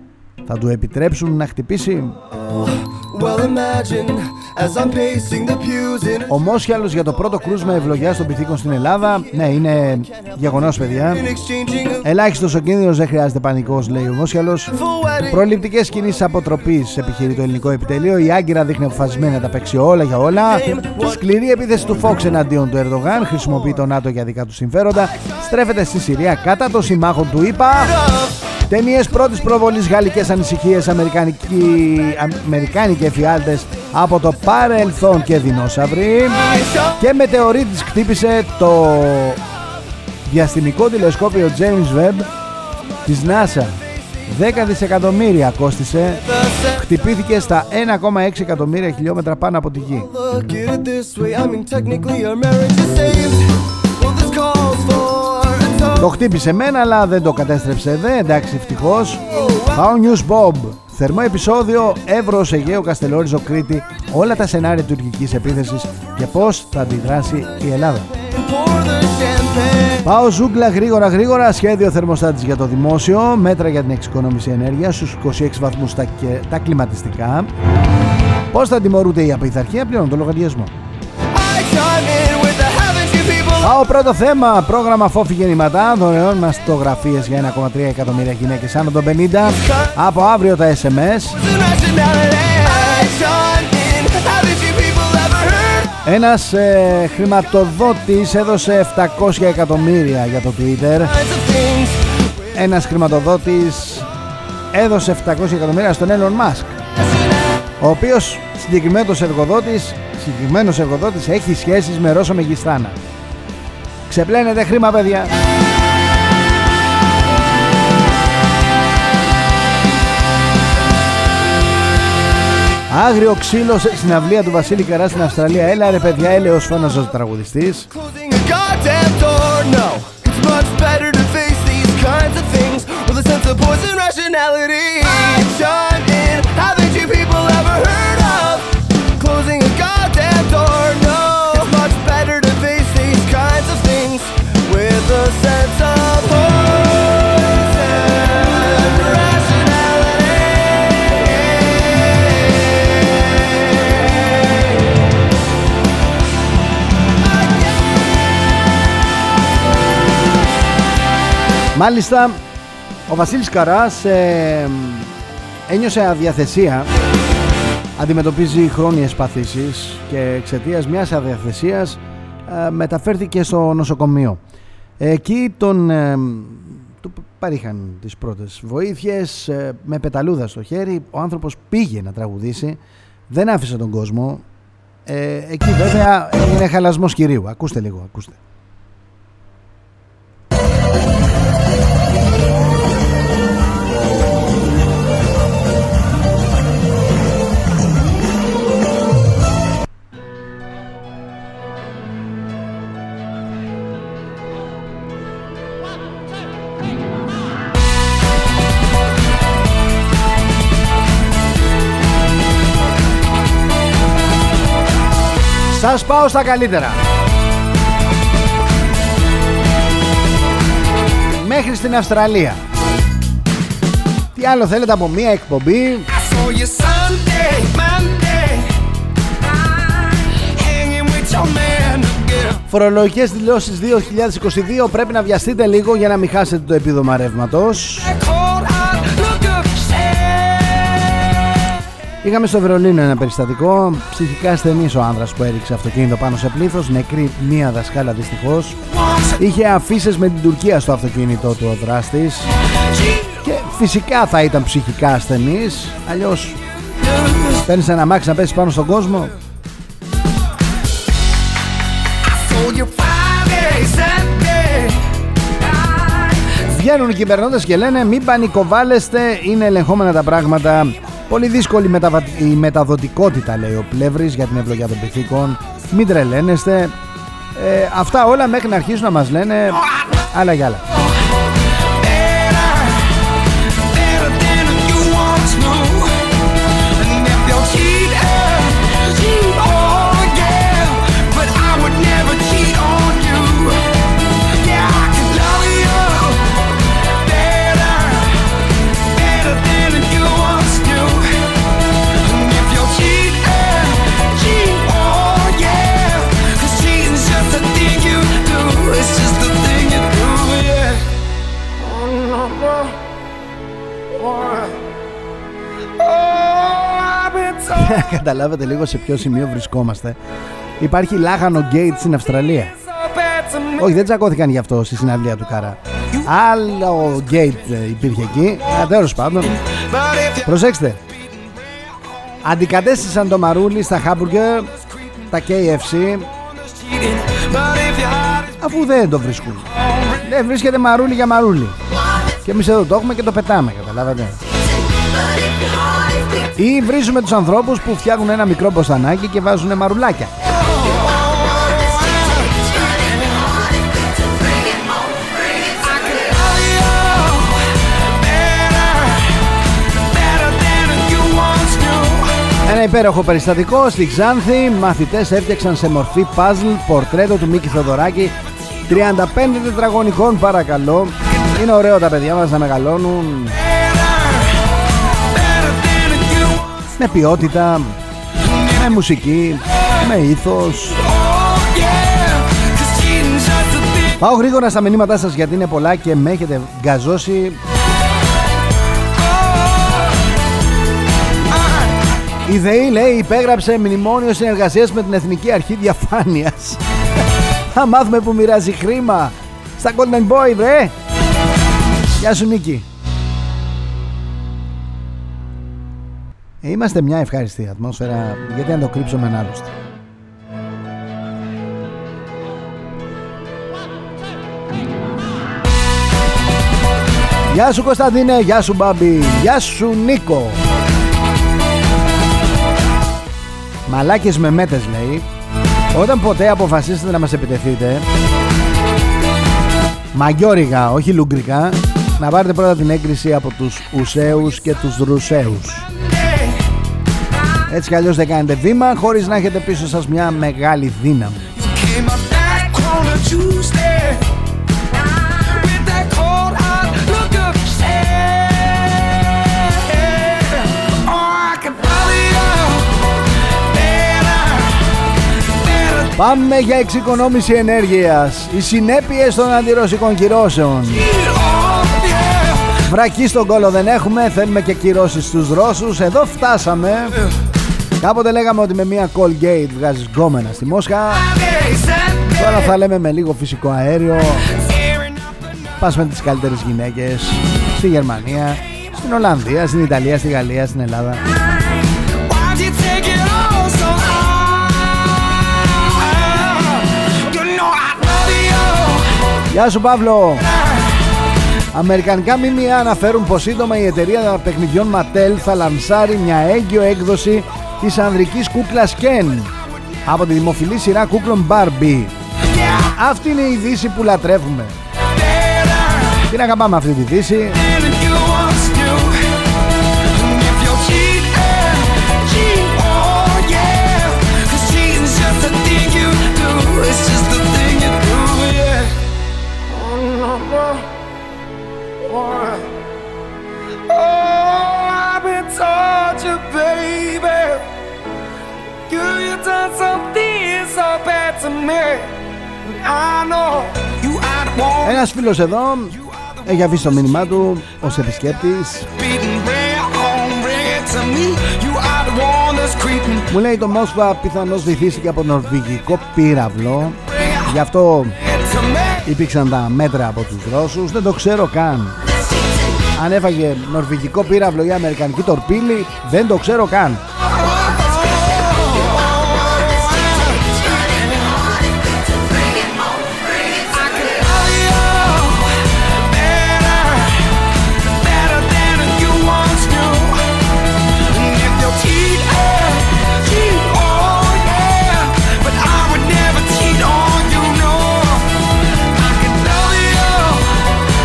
Θα του επιτρέψουν να χτυπήσει? Well, imagine, as I'm pacing the pews in... Ο Μόσχιαλος για το πρώτο κρούσμα ευλογιάς των πυθίκων στην Ελλάδα. Ναι, είναι γεγονός παιδιά. Ελάχιστος ο κίνδυνος, δεν χρειάζεται πανικός, λέει ο Μόσχιαλος. Προληπτικές κινήσεις αποτροπής επιχειρεί το ελληνικό επιτελείο. Η Άγκυρα δείχνει αποφασισμένη να τα παίξει όλα για όλα. Σκληρή επίθεση του Φόξ εναντίον του Ερντογάν. Χρησιμοποιεί το ΝΑΤΟ για δικά του συμφέροντα. Στρέφεται στη Συρία κατά των συμμάχων του ΗΠΑ. Ταινίες πρώτης προβολής, γαλλικές ανησυχίες, αμερικανικοί, αμερικάνικοι εφιάλτες από το παρελθόν και δεινόσαυροι. Και μετεωρίτης χτύπησε το διαστημικό τηλεσκόπιο James Webb της NASA. δέκα δισεκατομμύρια κόστισε, χτυπήθηκε στα ένα κόμμα έξι εκατομμύρια χιλιόμετρα πάνω από τη γη. Το χτύπησε μεν αλλά δεν το κατέστρεψε δε, εντάξει ευτυχώς. Now News Bob. Θερμό επεισόδιο Εύρος, Αιγαίο, Καστελόριζο, Κρήτη. Όλα τα σενάρια τουρκικής επίθεσης και πώς θα αντιδράσει η Ελλάδα. Πάω ζούγκλα γρήγορα γρήγορα. Σχέδιο θερμοστάτης για το δημόσιο. Μέτρα για την εξοικονόμηση ενέργειας στους είκοσι έξι βαθμούς τα, και, τα κλιματιστικά. Πώς θα τιμωρούνται η απειθαρχία, πληρώνω το λογαριασμό. Πάω πρώτο θέμα. Πρόγραμμα Φόφη Γεννηματά. Δωρεών μαστογραφίες για ένα κόμμα τρία εκατομμύρια γυναίκες άνω των πενήντα. Από αύριο τα ες εμ ες. Ένας ε, χρηματοδότης έδωσε επτακόσια εκατομμύρια για το Twitter. Ένας χρηματοδότης έδωσε επτακόσια εκατομμύρια στον Elon Musk, ο οποίος συγκεκριμένος εργοδότης, συγκεκριμένος εργοδότης έχει σχέσεις με Ρώσο μεγιστάνα. Ξεπλένετε χρήμα, παιδιά. Άγριο ξύλο σε συναυλία του Βασίλη Καρά στην Αυστραλία. Έλα ρε παιδιά, έλεος φώναζε ο τραγουδιστής. Μάλιστα, ο Βασίλης Καράς ε, ένιωσε αδιαθεσία, αντιμετωπίζει χρόνιες παθήσεις και εξαιτίας μιας αδιαθεσίας ε, μεταφέρθηκε στο νοσοκομείο. Εκεί τον, ε, του παρήχαν τις πρώτες βοήθειες, ε, με πεταλούδα στο χέρι, ο άνθρωπος πήγε να τραγουδήσει, δεν άφησε τον κόσμο, ε, εκεί βέβαια έγινε χαλασμός κυρίου, ακούστε λίγο, ακούστε. Σας πάω στα καλύτερα. Μέχρι στην Αυστραλία. Τι άλλο θέλετε από μία εκπομπή Sunday, man, φορολογικές δηλώσεις δύο χιλιάδες είκοσι δύο. Πρέπει να βιαστείτε λίγο για να μην χάσετε το επίδομα ρεύματος. Είχαμε στο Βερολίνο ένα περιστατικό, ψυχικά ασθενής ο άνδρας που έριξε αυτοκίνητο πάνω σε πλήθος, νεκρή μία δασκάλα δυστυχώς. Είχε αφίσες με την Τουρκία στο αυτοκίνητό του ο δράστης και φυσικά θα ήταν ψυχικά ασθενής, αλλιώς παίρνεις ένα αμάξι να πέσεις πάνω στον κόσμο. Βγαίνουν οι κυβερνώντες και λένε μην πανικοβάλλεστε, είναι ελεγχόμενα τα πράγματα. Πολύ δύσκολη μεταβα... η μεταδοτικότητα, λέει ο Πλεύρης, για την ευλογία των πυθίκων. Μην τρελαίνεστε. Ε, αυτά όλα μέχρι να αρχίσουν να μας λένε άλλα για άλλα. Καταλάβετε λίγο σε ποιο σημείο βρισκόμαστε. Υπάρχει λάχανο γκέιτ στην Αυστραλία. Όχι, δεν τσακώθηκαν γι' αυτό στη συναυλία του Καρά. Άλλο γκέιτ υπήρχε εκεί. Τέλος πάντων, προσέξτε. Αντικατέστησαν το μαρούλι στα χάμπουργκερ, τα κέι εφ σι, αφού δεν το βρίσκουν. Δεν βρίσκεται μαρούλι για μαρούλι. Και εμείς εδώ το έχουμε και το πετάμε, καταλάβατε. Ή βρίζουμε τους ανθρώπους που φτιάχνουν ένα μικρό μποστανάκι και βάζουν μαρουλάκια. ένα υπέροχο περιστατικό στη Ξάνθη. Μαθητές έφτιαξαν σε μορφή παζλ πορτρέτο του Μίκη Θεοδωράκη, τριάντα πέντε τετραγωνικών παρακαλώ. Είναι ωραίο τα παιδιά μας να μεγαλώνουν με ποιότητα, με μουσική, με ήθος. Πάω γρήγορα στα μηνύματά σας γιατί είναι πολλά και με έχετε γκαζώσει. Η ΔΕΗ λέει υπέγραψε μνημόνιο συνεργασίας με την Εθνική Αρχή Διαφάνειας. Θα μάθουμε που μοιράζει χρήμα στα Golden Boy, βρε. Γεια σου Νίκη. Είμαστε μια ευχάριστη ατμόσφαιρα, γιατί να το κρύψουμε ένα άλλωστε. Γεια σου Κωνσταντίνε, γεια σου Μπάμπη, γεια σου Νίκο. Μαλάκες με μέτες λέει. Όταν ποτέ αποφασίσετε να μας επιτεθείτε, μαγιόριγα όχι λουγκρικά, να πάρετε πρώτα την έγκριση από τους Ουσέους και τους Ρουσέους. Έτσι κι αλλιώς δεν κάνετε βήμα χωρίς να έχετε πίσω σας μια μεγάλη δύναμη. Πάμε για εξοικονόμηση ενέργειας. Οι συνέπειες των αντιρωσικών κυρώσεων. Βρακή στον κόλο δεν έχουμε, θέλουμε και κυρώσεις στους Ρώσους. Εδώ φτάσαμε. Κάποτε λέγαμε ότι με μία Colgate βγάζεις γκόμενα στη Μόσχα. Τώρα θα λέμε με λίγο φυσικό αέριο. Πας με τις καλύτερες γυναίκες στη Γερμανία, στην Ολλανδία, στην Ιταλία, στη Γαλλία, στην Ελλάδα. Γεια σου Παύλο. Αμερικανικά μήμια αναφέρουν πως σύντομα η εταιρεία παιχνιδιών Ματέλ θα λανσάρει μια έγκυο έκδοση της ανδρικής κούκλας Ken από τη δημοφιλή σειρά κούκλων Barbie. Αυτή είναι η Δύση που λατρεύουμε. Τι να αγαπάμε αυτή τη Δύση. Ένας φίλος εδώ έχει αφήσει το μήνυμά του ως επισκέπτης. Μου λέει το Μόσχα πιθανώς βυθίστηκε από νορβηγικό πύραυλο. Γι' αυτό υπήρξαν τα μέτρα από τους Ρώσους. Δεν το ξέρω καν. Αν έφαγε νορβηγικό πύραυλο ή αμερικανική τορπίλη, δεν το ξέρω καν.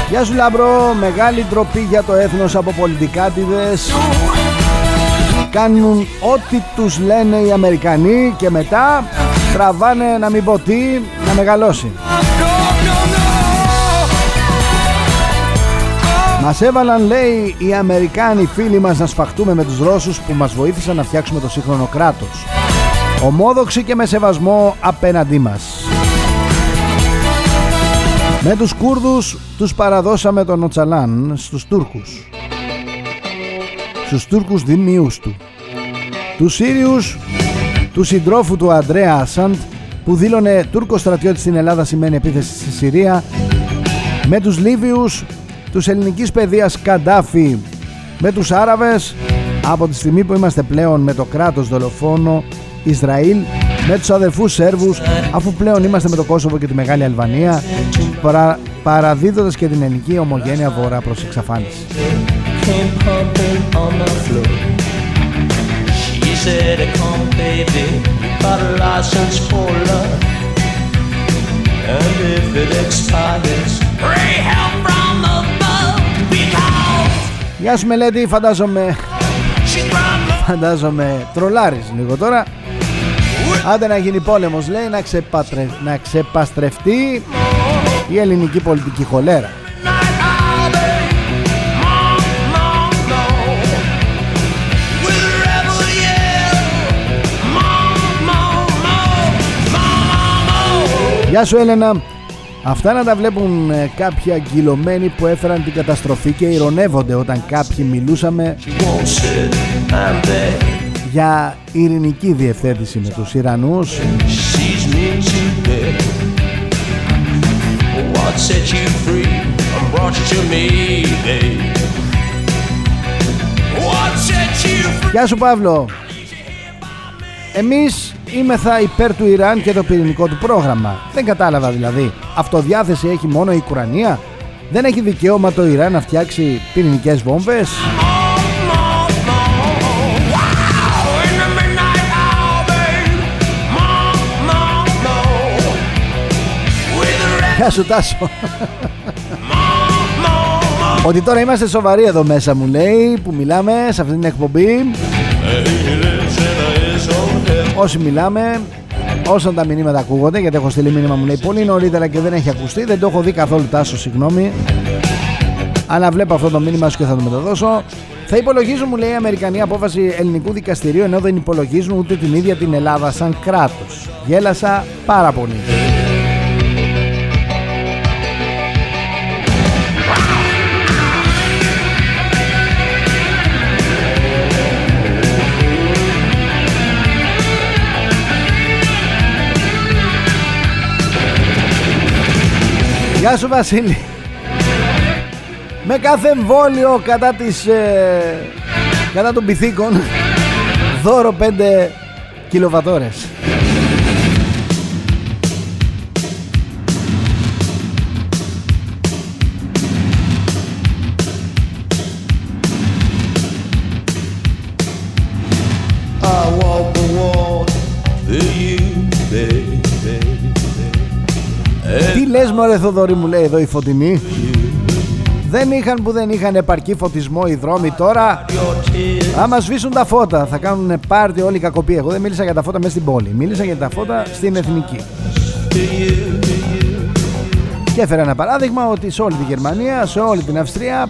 Γεια σου Λαμπρό, μεγάλη ντροπή για το έθνος από πολιτικάτιδες. Κάνουν ό,τι τους λένε οι Αμερικανοί και μετά τραβάνε να μην πω τι, να μεγαλώσει. Μας έβαλαν λέει οι Αμερικάνοι φίλοι μας να σφαχτούμε με τους Ρώσους που μας βοήθησαν να φτιάξουμε το σύγχρονο κράτος. Ομόδοξοι και με σεβασμό απέναντί μας. Με τους Κούρδους τους παραδώσαμε τον Οτσαλάν στους Τούρκους. Στους Τούρκους δημιούς του. Τους Σύριους, του συντρόφου του Αντρέα Ασάντ που δήλωνε Τούρκος στρατιώτης στην Ελλάδα σημαίνει επίθεση στη Συρία. Με τους Λίβιους, τους ελληνικής παιδείας Καντάφη. Με τους Άραβες, από τη στιγμή που είμαστε πλέον με το κράτος δολοφόνο Ισραήλ. Με τους αδερφούς Σέρβους, αφού πλέον είμαστε με το Κόσοβο και τη Μεγάλη Αλβανία, παρα, παραδίδοντας και την ελληνική ομογένεια βορρά προς εξαφάνιση. Γεια σου Μελέτη, φαντάζομαι φαντάζομαι τρολάρεις λίγο τώρα. Άντε να γίνει πόλεμος, λέει, να, ξεπατρε... να ξεπαστρευτεί η ελληνική πολιτική χολέρα. Γεια σου Έλενα. Αυτά να τα βλέπουν κάποιοι αγκυλωμένοι που έφεραν την καταστροφή και ειρωνεύονται όταν κάποιοι μιλούσαμε για ειρηνική διευθέτηση με τους Ιρανούς. Γεια σου Παύλο. Εμείς είμεθα υπέρ του Ιράν και το πυρηνικό του πρόγραμμα. Δεν κατάλαβα δηλαδή. Αυτοδιάθεση έχει μόνο η Ουκρανία. Δεν έχει δικαίωμα το Ιράν να φτιάξει πυρηνικές βόμβες. Γεια σου Τάσο. Ότι τώρα είμαστε σοβαροί εδώ μέσα μου λέει, που μιλάμε σε αυτή την εκπομπή. Όσοι μιλάμε, όσον τα μηνύματα ακούγονται, γιατί έχω στείλει μήνυμα μου λέει πολύ νωρίτερα και δεν έχει ακουστεί, δεν το έχω δει καθόλου Τάσο, συγγνώμη. Αλλά βλέπω αυτό το μήνυμα σου και θα το μεταδώσω. Θα υπολογίζουν, μου λέει, η Αμερικανή απόφαση ελληνικού δικαστηρίου, ενώ δεν υπολογίζουν ούτε την ίδια την Ελλάδα σαν κράτος. Γέλασα πάρα πολύ. Γεια σου Βασίλη. Με κάθε εμβόλιο κατά, της, ε, κατά των πυθίκων δώρο πέντε κιλοβατόρες. Λες μωρέ Θοδωρή μου λέει εδώ η Φωτεινή. Δεν είχαν που δεν είχαν επαρκή φωτισμό οι δρόμοι τώρα. Άμα σβήσουν τα φώτα θα κάνουν πάρτι όλοι οι κακοποί. Εγώ δεν μίλησα για τα φώτα μέσα στην πόλη. Μίλησα για τα φώτα στην εθνική. Και έφερα ένα παράδειγμα ότι σε όλη τη Γερμανία, σε όλη την Αυστρία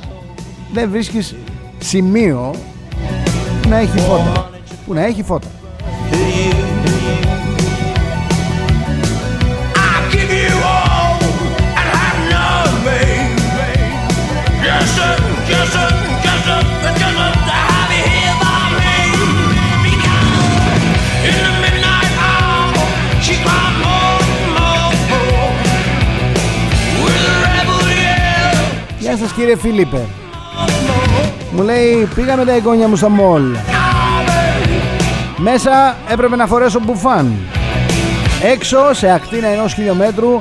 δεν βρίσκεις σημείο που να έχει φώτα. Που να έχει φώτα. Γεια σας κύριε Φίλιππε. Μου λέει πήγαμε τα εγγόνια μου στο μολ. Μέσα έπρεπε να φορέσω μπουφάν. Έξω σε ακτίνα ενός χιλιομέτρου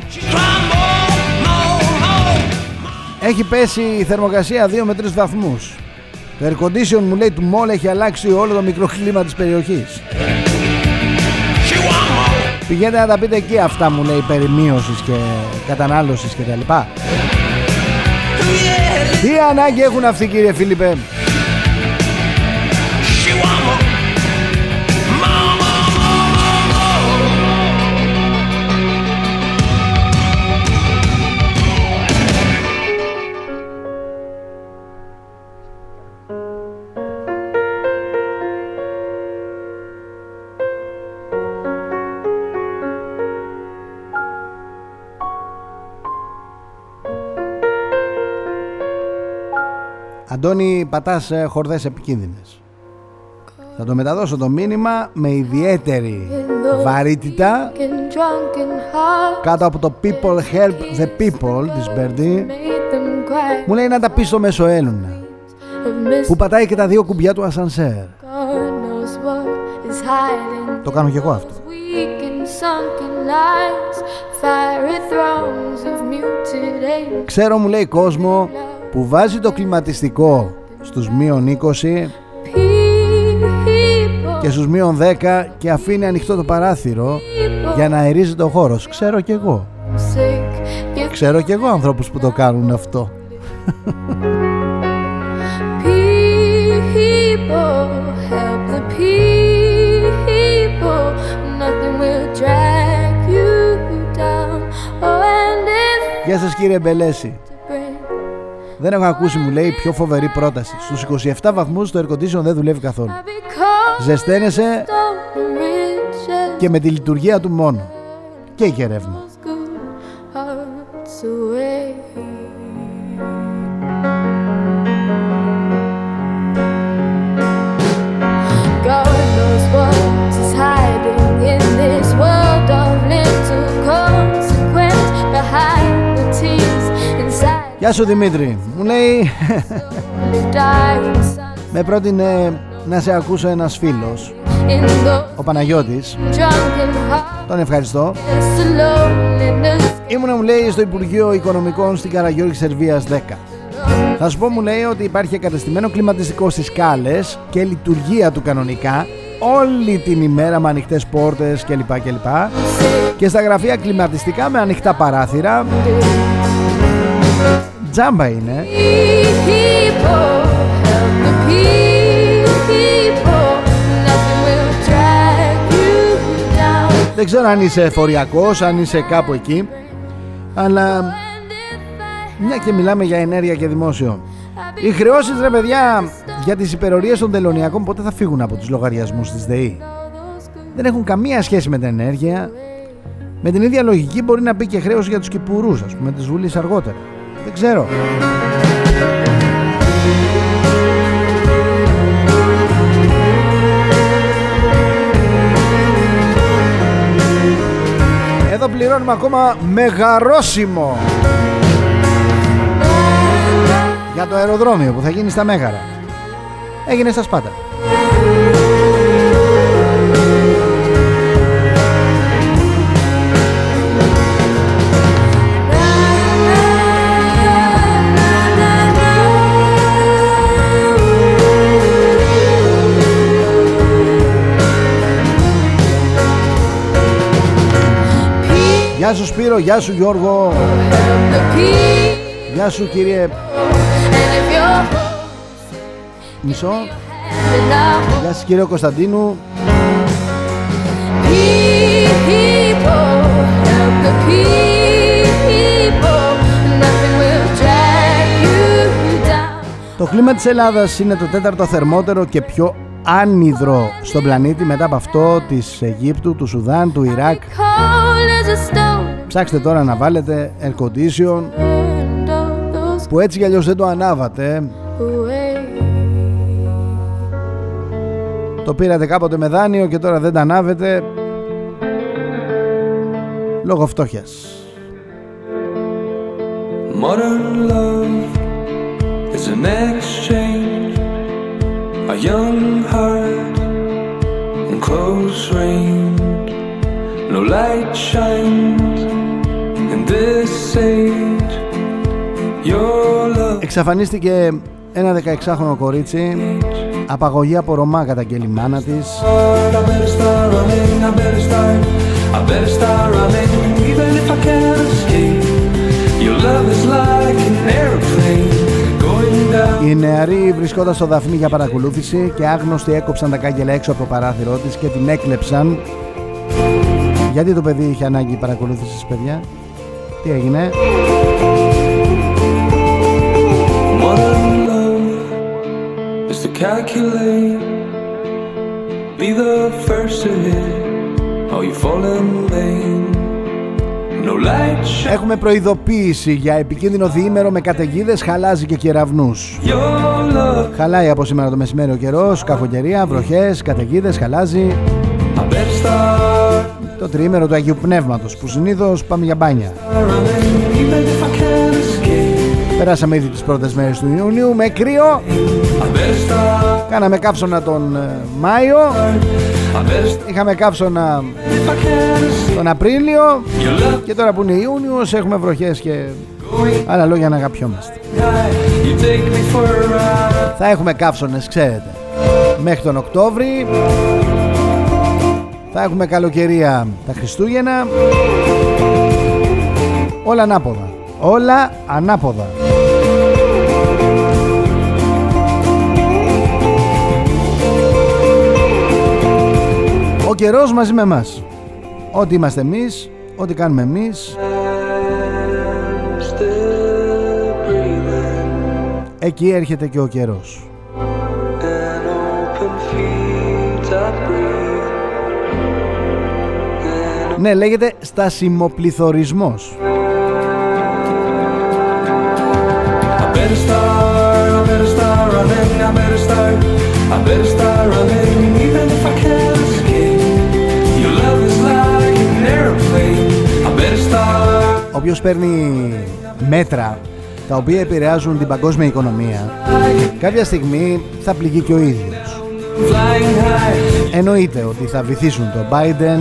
έχει πέσει η θερμοκρασία δύο με τρεις βαθμούς. Το air condition μου λέει του μόλ έχει αλλάξει όλο το μικροκλίμα της περιοχής. Πηγαίνετε να τα πείτε εκεί αυτά μου λέει περί μείωσης και κατανάλωσης και τα λοιπά. Τι ανάγκη έχουν αυτοί κύριε Φίλιππε. Αντώνη, πατάς χορδές επικίνδυνες. Θα το μεταδώσω το μήνυμα με ιδιαίτερη βαρύτητα κάτω από το People Help the People της Μπέρντι. Μου λέει να τα πει στο Μεσοέλλουνα που πατάει και τα δύο κουμπιά του ασανσέρ. Το κάνω κι εγώ αυτό. Ξέρω μου λέει κόσμο που βάζει το κλιματιστικό στους μείον είκοσι και στους μείον δέκα και αφήνει ανοιχτό το παράθυρο για να αερίζει το χώρος. Ξέρω κι εγώ. Ξέρω κι εγώ ανθρώπους που το κάνουν αυτό. the people, nothing will drag you down. Oh, and if... Γεια σας κύριε Μπελέση. Δεν έχω ακούσει, μου λέει, πιο φοβερή πρόταση. Στους είκοσι επτά βαθμούς το air condition δεν δουλεύει καθόλου. Ζεσταίνεσαι και με τη λειτουργία του μόνο. Και είχε ρεύμα. Γεια σου Δημήτρη, μου λέει με πρότεινε να σε ακούσω ένας φίλος, ο Παναγιώτης, τον ευχαριστώ. Ήμουνα, μου λέει, στο Υπουργείο Οικονομικών στην Καραγιώργη Σερβίας δέκα. Θα σου πω, μου λέει, ότι υπάρχει εγκατεστημένο κλιματιστικό στις σκάλες και λειτουργία του κανονικά όλη την ημέρα με ανοιχτές πόρτες κλπ κλπ, και στα γραφεία κλιματιστικά με ανοιχτά παράθυρα. Τζάμπα είναι. Δεν ξέρω αν είσαι εφοριακός, αν είσαι κάπου εκεί, αλλά μια και μιλάμε για ενέργεια και δημόσιο, οι χρεώσεις, ρε παιδιά, για τις υπερορίες των τελωνιακών πότε θα φύγουν από τους λογαριασμούς της ΔΕΗ? Δεν έχουν καμία σχέση με την ενέργεια. Με την ίδια λογική μπορεί να μπει και χρέος για τους κυπουρούς, ας πούμε, της Βουλής αργότερα. Δεν ξέρω. Εδώ πληρώνουμε ακόμα μεγαρόσημο για το αεροδρόμιο που θα γίνει στα Μέγαρα. Έγινε στα Σπάτα. Γεια σου Σπύρο, γεια σου Γιώργο, γεια σου κύριε Μισό, γεια σου κύριο Κωνσταντίνου. Το κλίμα της Ελλάδας είναι το τέταρτο θερμότερο και πιο άνυδρο στον πλανήτη, μετά από αυτό της Αιγύπτου, του Σουδάν, του Ιράκ. Ψάξτε τώρα να βάλετε air condition, που έτσι κι αλλιώς δεν το ανάβατε. Το πήρατε κάποτε με δάνειο και τώρα δεν τα ανάβετε λόγω φτώχειας. Modern love is an exchange, a young heart in close range. No light shines in this age. Your love. Εξαφανίστηκε ένα δεκαεξάχρονο κορίτσι. Απαγωγή από Ρωμά καταγγέλει η μάνα της. Οι νεαροί βρισκόταν στο Δαφνί για παρακολούθηση και άγνωστοι έκοψαν τα κάγκελα έξω από το παράθυρό της και την έκλεψαν. Γιατί το παιδί είχε ανάγκη παρακολούθησης, παιδιά? Τι έγινε? Έχουμε προειδοποίηση για επικίνδυνο διήμερο με καταιγίδες, χαλάζι και κεραυνούς. Χαλάει από σήμερα το μεσημέρι ο καιρός, κακοκαιρία, βροχές, καταιγίδες, χαλάζι. Το τριήμερο του Αγίου Πνεύματος που συνήθως πάμε για μπάνια. Περάσαμε ήδη τις πρώτες μέρες του Ιουνίου με κρύο. Κάναμε καύσωνα τον Μάιο. Είχαμε καύσωνα τον Απρίλιο. Και τώρα που είναι Ιούνιος έχουμε βροχές και άλλα λόγια να αγαπιόμαστε. Θα έχουμε καύσωνες, ξέρετε, μέχρι τον Οκτώβρη. Θα έχουμε καλοκαιρία τα Χριστούγεννα. Όλα ανάποδα. Όλα ανάποδα. Ο καιρός μαζί με εμάς. Ό,τι είμαστε εμείς, ό,τι κάνουμε εμείς, εκεί έρχεται και ο καιρός. Ναι, λέγεται στασιμοπληθωρισμός. Όποιος παίρνει μέτρα τα οποία επηρεάζουν την παγκόσμια οικονομία, κάποια στιγμή θα πληγεί και ο ίδιος. Εννοείται ότι θα βυθίσουν τον Biden,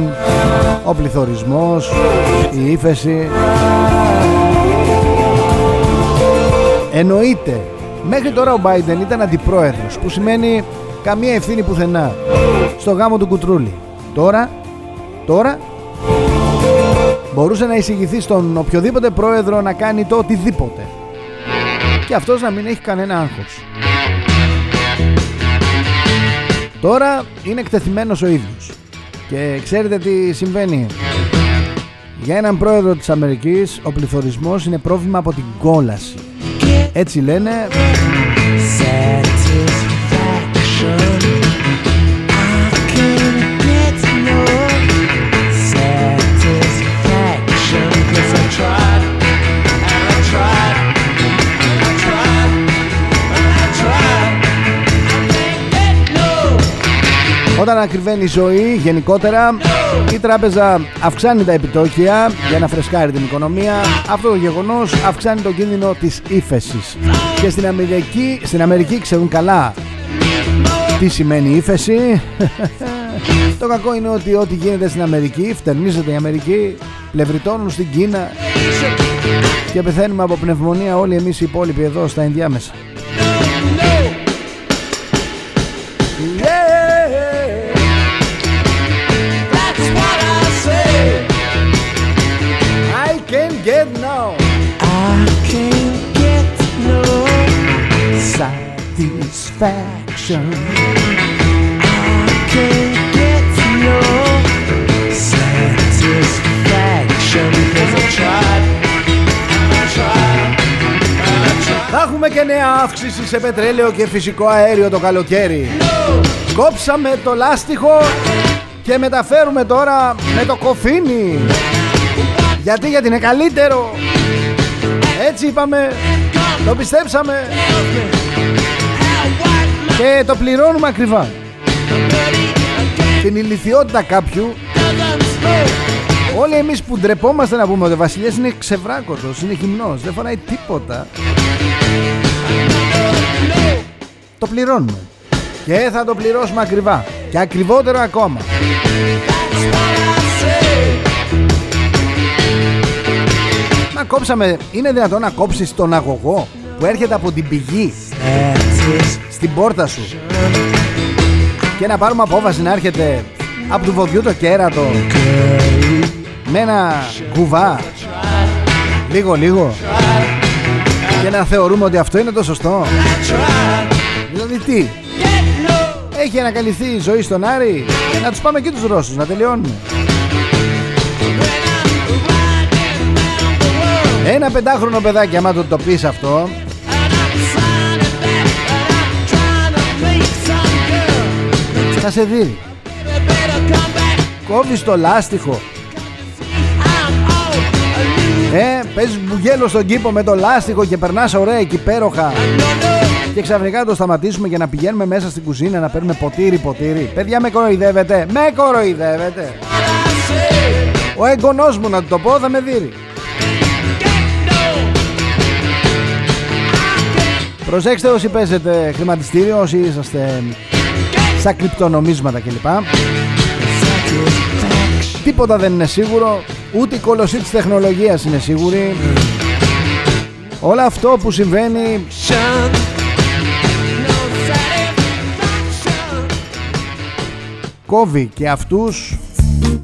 ο πληθωρισμός, η ύφεση. Εννοείται, μέχρι τώρα ο Biden ήταν αντιπρόεδρος, που σημαίνει καμία ευθύνη πουθενά, στο γάμο του Κουτρούλη. Τώρα, τώρα μπορούσε να εισηγηθεί στον οποιοδήποτε πρόεδρο να κάνει το οτιδήποτε και αυτός να μην έχει κανένα άγχος. Τώρα είναι εκτεθειμένος ο ίδιος. Και ξέρετε τι συμβαίνει. Για έναν πρόεδρο της Αμερικής ο πληθωρισμός είναι πρόβλημα από την κόλαση. Έτσι λένε. Όταν ακριβένει η ζωή γενικότερα, η τράπεζα αυξάνει τα επιτόκια για να φρεσκάρει την οικονομία. Αυτό το γεγονός αυξάνει τον κίνδυνο της ύφεσης. Και στην Αμερική, στην Αμερική ξέρουν καλά τι σημαίνει ύφεση. Το κακό είναι ότι ό,τι γίνεται στην Αμερική, φτερνίζεται η Αμερική, πλευριτώνουν στην Κίνα και πεθαίνουμε από πνευμονία όλοι εμείς οι υπόλοιποι εδώ στα ενδιάμεσα. Satisfaction. I can't get no satisfaction. Cause I tried, I tried, I tried. Θα έχουμε και νέα αύξηση σε πετρέλαιο και φυσικό αέριο το καλοκαίρι. No. Κόψαμε το λάστιχο και μεταφέρουμε τώρα με το κοφίνι. Γιατί, γιατί είναι καλύτερο. Έτσι είπαμε, το πιστέψαμε. Και το πληρώνουμε ακριβά. Την ηλιθιότητα κάποιου. Όλοι εμείς που ντρεπόμαστε να πούμε ότι ο βασιλιάς είναι ξεβράκωτος, είναι γυμνός, δεν φοράει τίποτα. Το πληρώνουμε. Και θα το πληρώσουμε ακριβά. Και ακριβότερο ακόμα. Να κόψαμε, είναι δυνατόν να κόψεις τον αγωγό που έρχεται από την πηγή στην πόρτα σου και να πάρουμε απόφαση να έρχεται από του βοδιού το κέρατο με ένα κουβά λίγο λίγο και να θεωρούμε ότι αυτό είναι το σωστό? Δηλαδή τι? Έχει ανακαλυφθεί η ζωή στον Άρη, να τους πάμε και τους Ρώσους να τελειώνουμε. Ένα πεντάχρονο παιδάκι άμα το το πεις αυτό, θα σε δει. Κόβεις το λάστιχο, ε, παίζεις μπουγέλο στον κήπο με το λάστιχο και περνάς ωραία και υπέροχα, και ξαφνικά το σταματήσουμε για να πηγαίνουμε μέσα στην κουζίνα να παίρνουμε ποτήρι ποτήρι. Παιδιά, με κοροϊδεύετε, με κοροϊδεύετε. Ο εγγονός μου, να του το πω, θα με δει. Προσέξτε όσοι παίζετε χρηματιστήριο, όσοι είσαστε στα κρυπτονομίσματα κλπ. Τίποτα δεν είναι σίγουρο, ούτε η κολοσσή της τεχνολογίας είναι σίγουρη. Όλο αυτό που συμβαίνει κόβει και αυτούς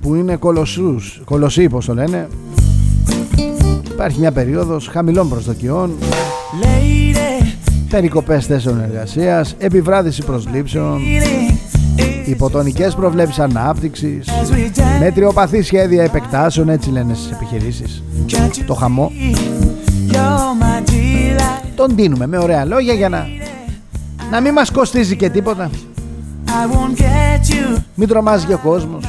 που είναι κολοσσούς, κολοσσοί πως το λένε. Υπάρχει μια περίοδος χαμηλών προσδοκιών, περικοπές θέσεων εργασίας, επιβράδυση προσλήψεων, υποτονικές προβλέψεις ανάπτυξης, μετριοπαθή σχέδια επεκτάσεων, έτσι λένε στις επιχειρήσεις. Το χαμό τον δίνουμε με ωραία λόγια για να, να μην μας κοστίζει και τίποτα. Μην τρομάζει και ο κόσμος.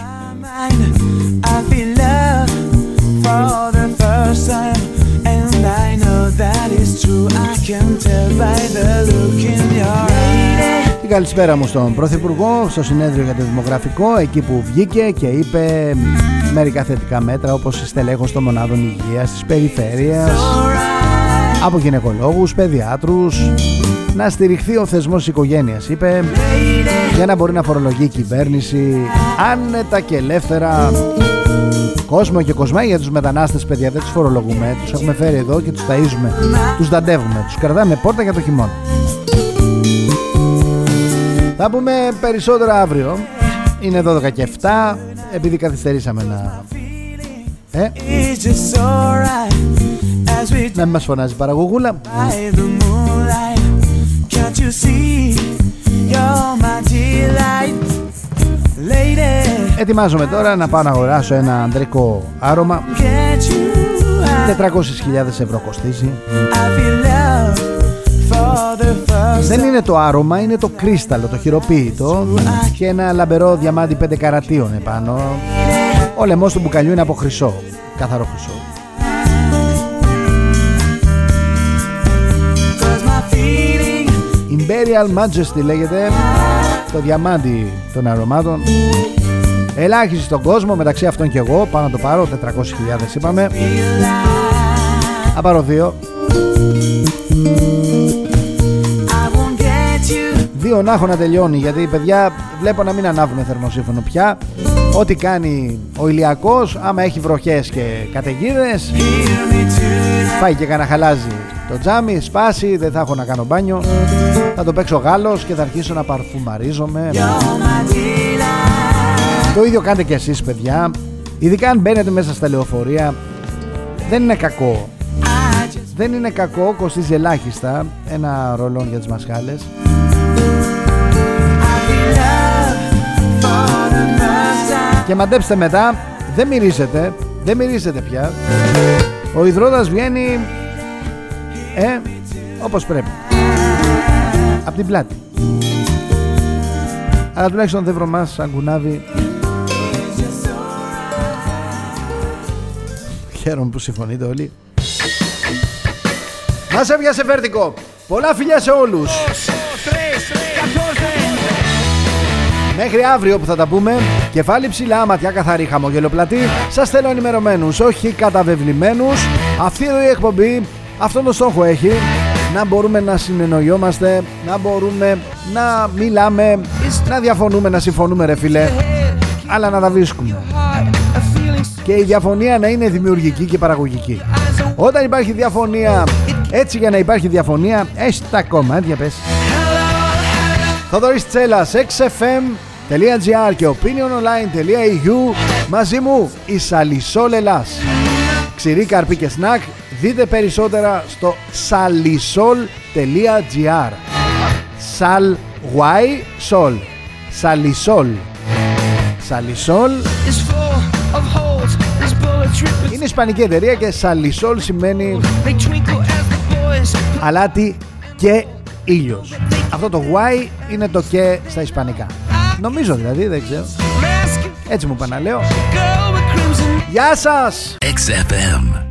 Την καλησπέρα μου στον Πρωθυπουργό, στο συνέδριο για το δημογραφικό, εκεί που βγήκε και είπε μερικά θετικά μέτρα, όπως η στελέχωση των μονάδων υγείας της περιφέρειας από γυναικολόγους, παιδιάτρους, να στηριχθεί ο θεσμός οικογένειας, είπε, για να μπορεί να φορολογεί η κυβέρνηση άνετα και ελεύθερα κόσμο και κοσμά. Για τους μετανάστες, παιδιά, δεν τους φορολογούμε, τους έχουμε φέρει εδώ και τους ταΐζουμε, τους δαντεύουμε, τους κρατάμε πόρτα για το χειμώνα. Θα πούμε περισσότερα αύριο. Είναι δώδεκα και επτά, επειδή καθυστερήσαμε να... Ε? Να μην μας φωνάζει η παραγωγούλα. Ετοιμάζομαι τώρα να πάω να αγοράσω ένα ανδρικό άρωμα. Τετρακόσιες χιλιάδες ευρώ κοστίζει. Δεν είναι το άρωμα, είναι το κρίσταλο, το χειροποίητο, και ένα λαμπερό διαμάντι πέντε καρατίων επάνω. Ο λαιμός του μπουκαλιού είναι από χρυσό, καθαρό χρυσό. Imperial Majesty λέγεται το διαμάντι των αρωμάτων. Ελάχιστοι στον κόσμο, μεταξύ αυτών και εγώ. Πάω να το πάρω, τετρακόσιες χιλιάδες είπαμε. Θα πάρω δύο. Δύο να έχω να τελειώνει, γιατί παιδιά βλέπω να μην ανάβουμε θερμοσύμφωνο πια. Ό,τι κάνει ο ηλιακός, άμα έχει βροχές και καταιγίδες, πάει και κανένα χαλάζει το τζάμι, σπάσει, δεν θα έχω να κάνω μπάνιο. Θα το παίξω Γάλλος και θα αρχίσω να παρφουμαρίζομαι. Το ίδιο κάντε κι εσείς, παιδιά. Ειδικά αν μπαίνετε μέσα στα λεωφορεία, δεν είναι κακό. Δεν είναι κακό, κοστίζει ελάχιστα ένα ρολόν για τις μασχάλες. Και μαντέψτε μετά, δεν μυρίζετε, δεν μυρίζετε πια. Ο υδρότας βγαίνει, ε, όπως πρέπει, από την πλάτη. Αλλά τουλάχιστον δεν βρωμάς σαν κουνάβι. Χαίρομαι που συμφωνείτε όλοι. Μας έπιασε βέρτικο. Πολλά φιλιά σε όλους. Μέχρι αύριο που θα τα πούμε. Κεφάλι ψηλά, ματιά καθαρή, χαμογελοπλατή. Σας θέλω ενημερωμένους, όχι καταβεβλημένους. Αυτή η εκπομπή αυτόν τον στόχο έχει. Να μπορούμε να συνεννοιόμαστε, να μπορούμε να μιλάμε, να διαφωνούμε, να συμφωνούμε, ρε φίλε, αλλά να τα βρίσκουμε. Και η διαφωνία να είναι δημιουργική και παραγωγική. Όταν υπάρχει διαφωνία, έτσι για να υπάρχει διαφωνία, έχει τα κομμάτια, πες. Θοδωρής Τσέλας, εξ εφ εμ τελεία τζι άρ και opiniononline.eu. Μαζί μου η Σαλισόλελας. Ξηρή, καρπί και σνακ. Δείτε περισσότερα στο σαλισόλ τελεία τζι άρ. Σαλ γουάι σολ. Σαλισόλ. Σαλισόλ είναι ισπανική εταιρεία και σαλισόλ σημαίνει αλάτι και ήλιος. Αυτό το γουάι είναι το και στα ισπανικά. Νομίζω δηλαδή, δεν ξέρω. Έτσι μου παναλέω. Γεια σας! εξ εφ εμ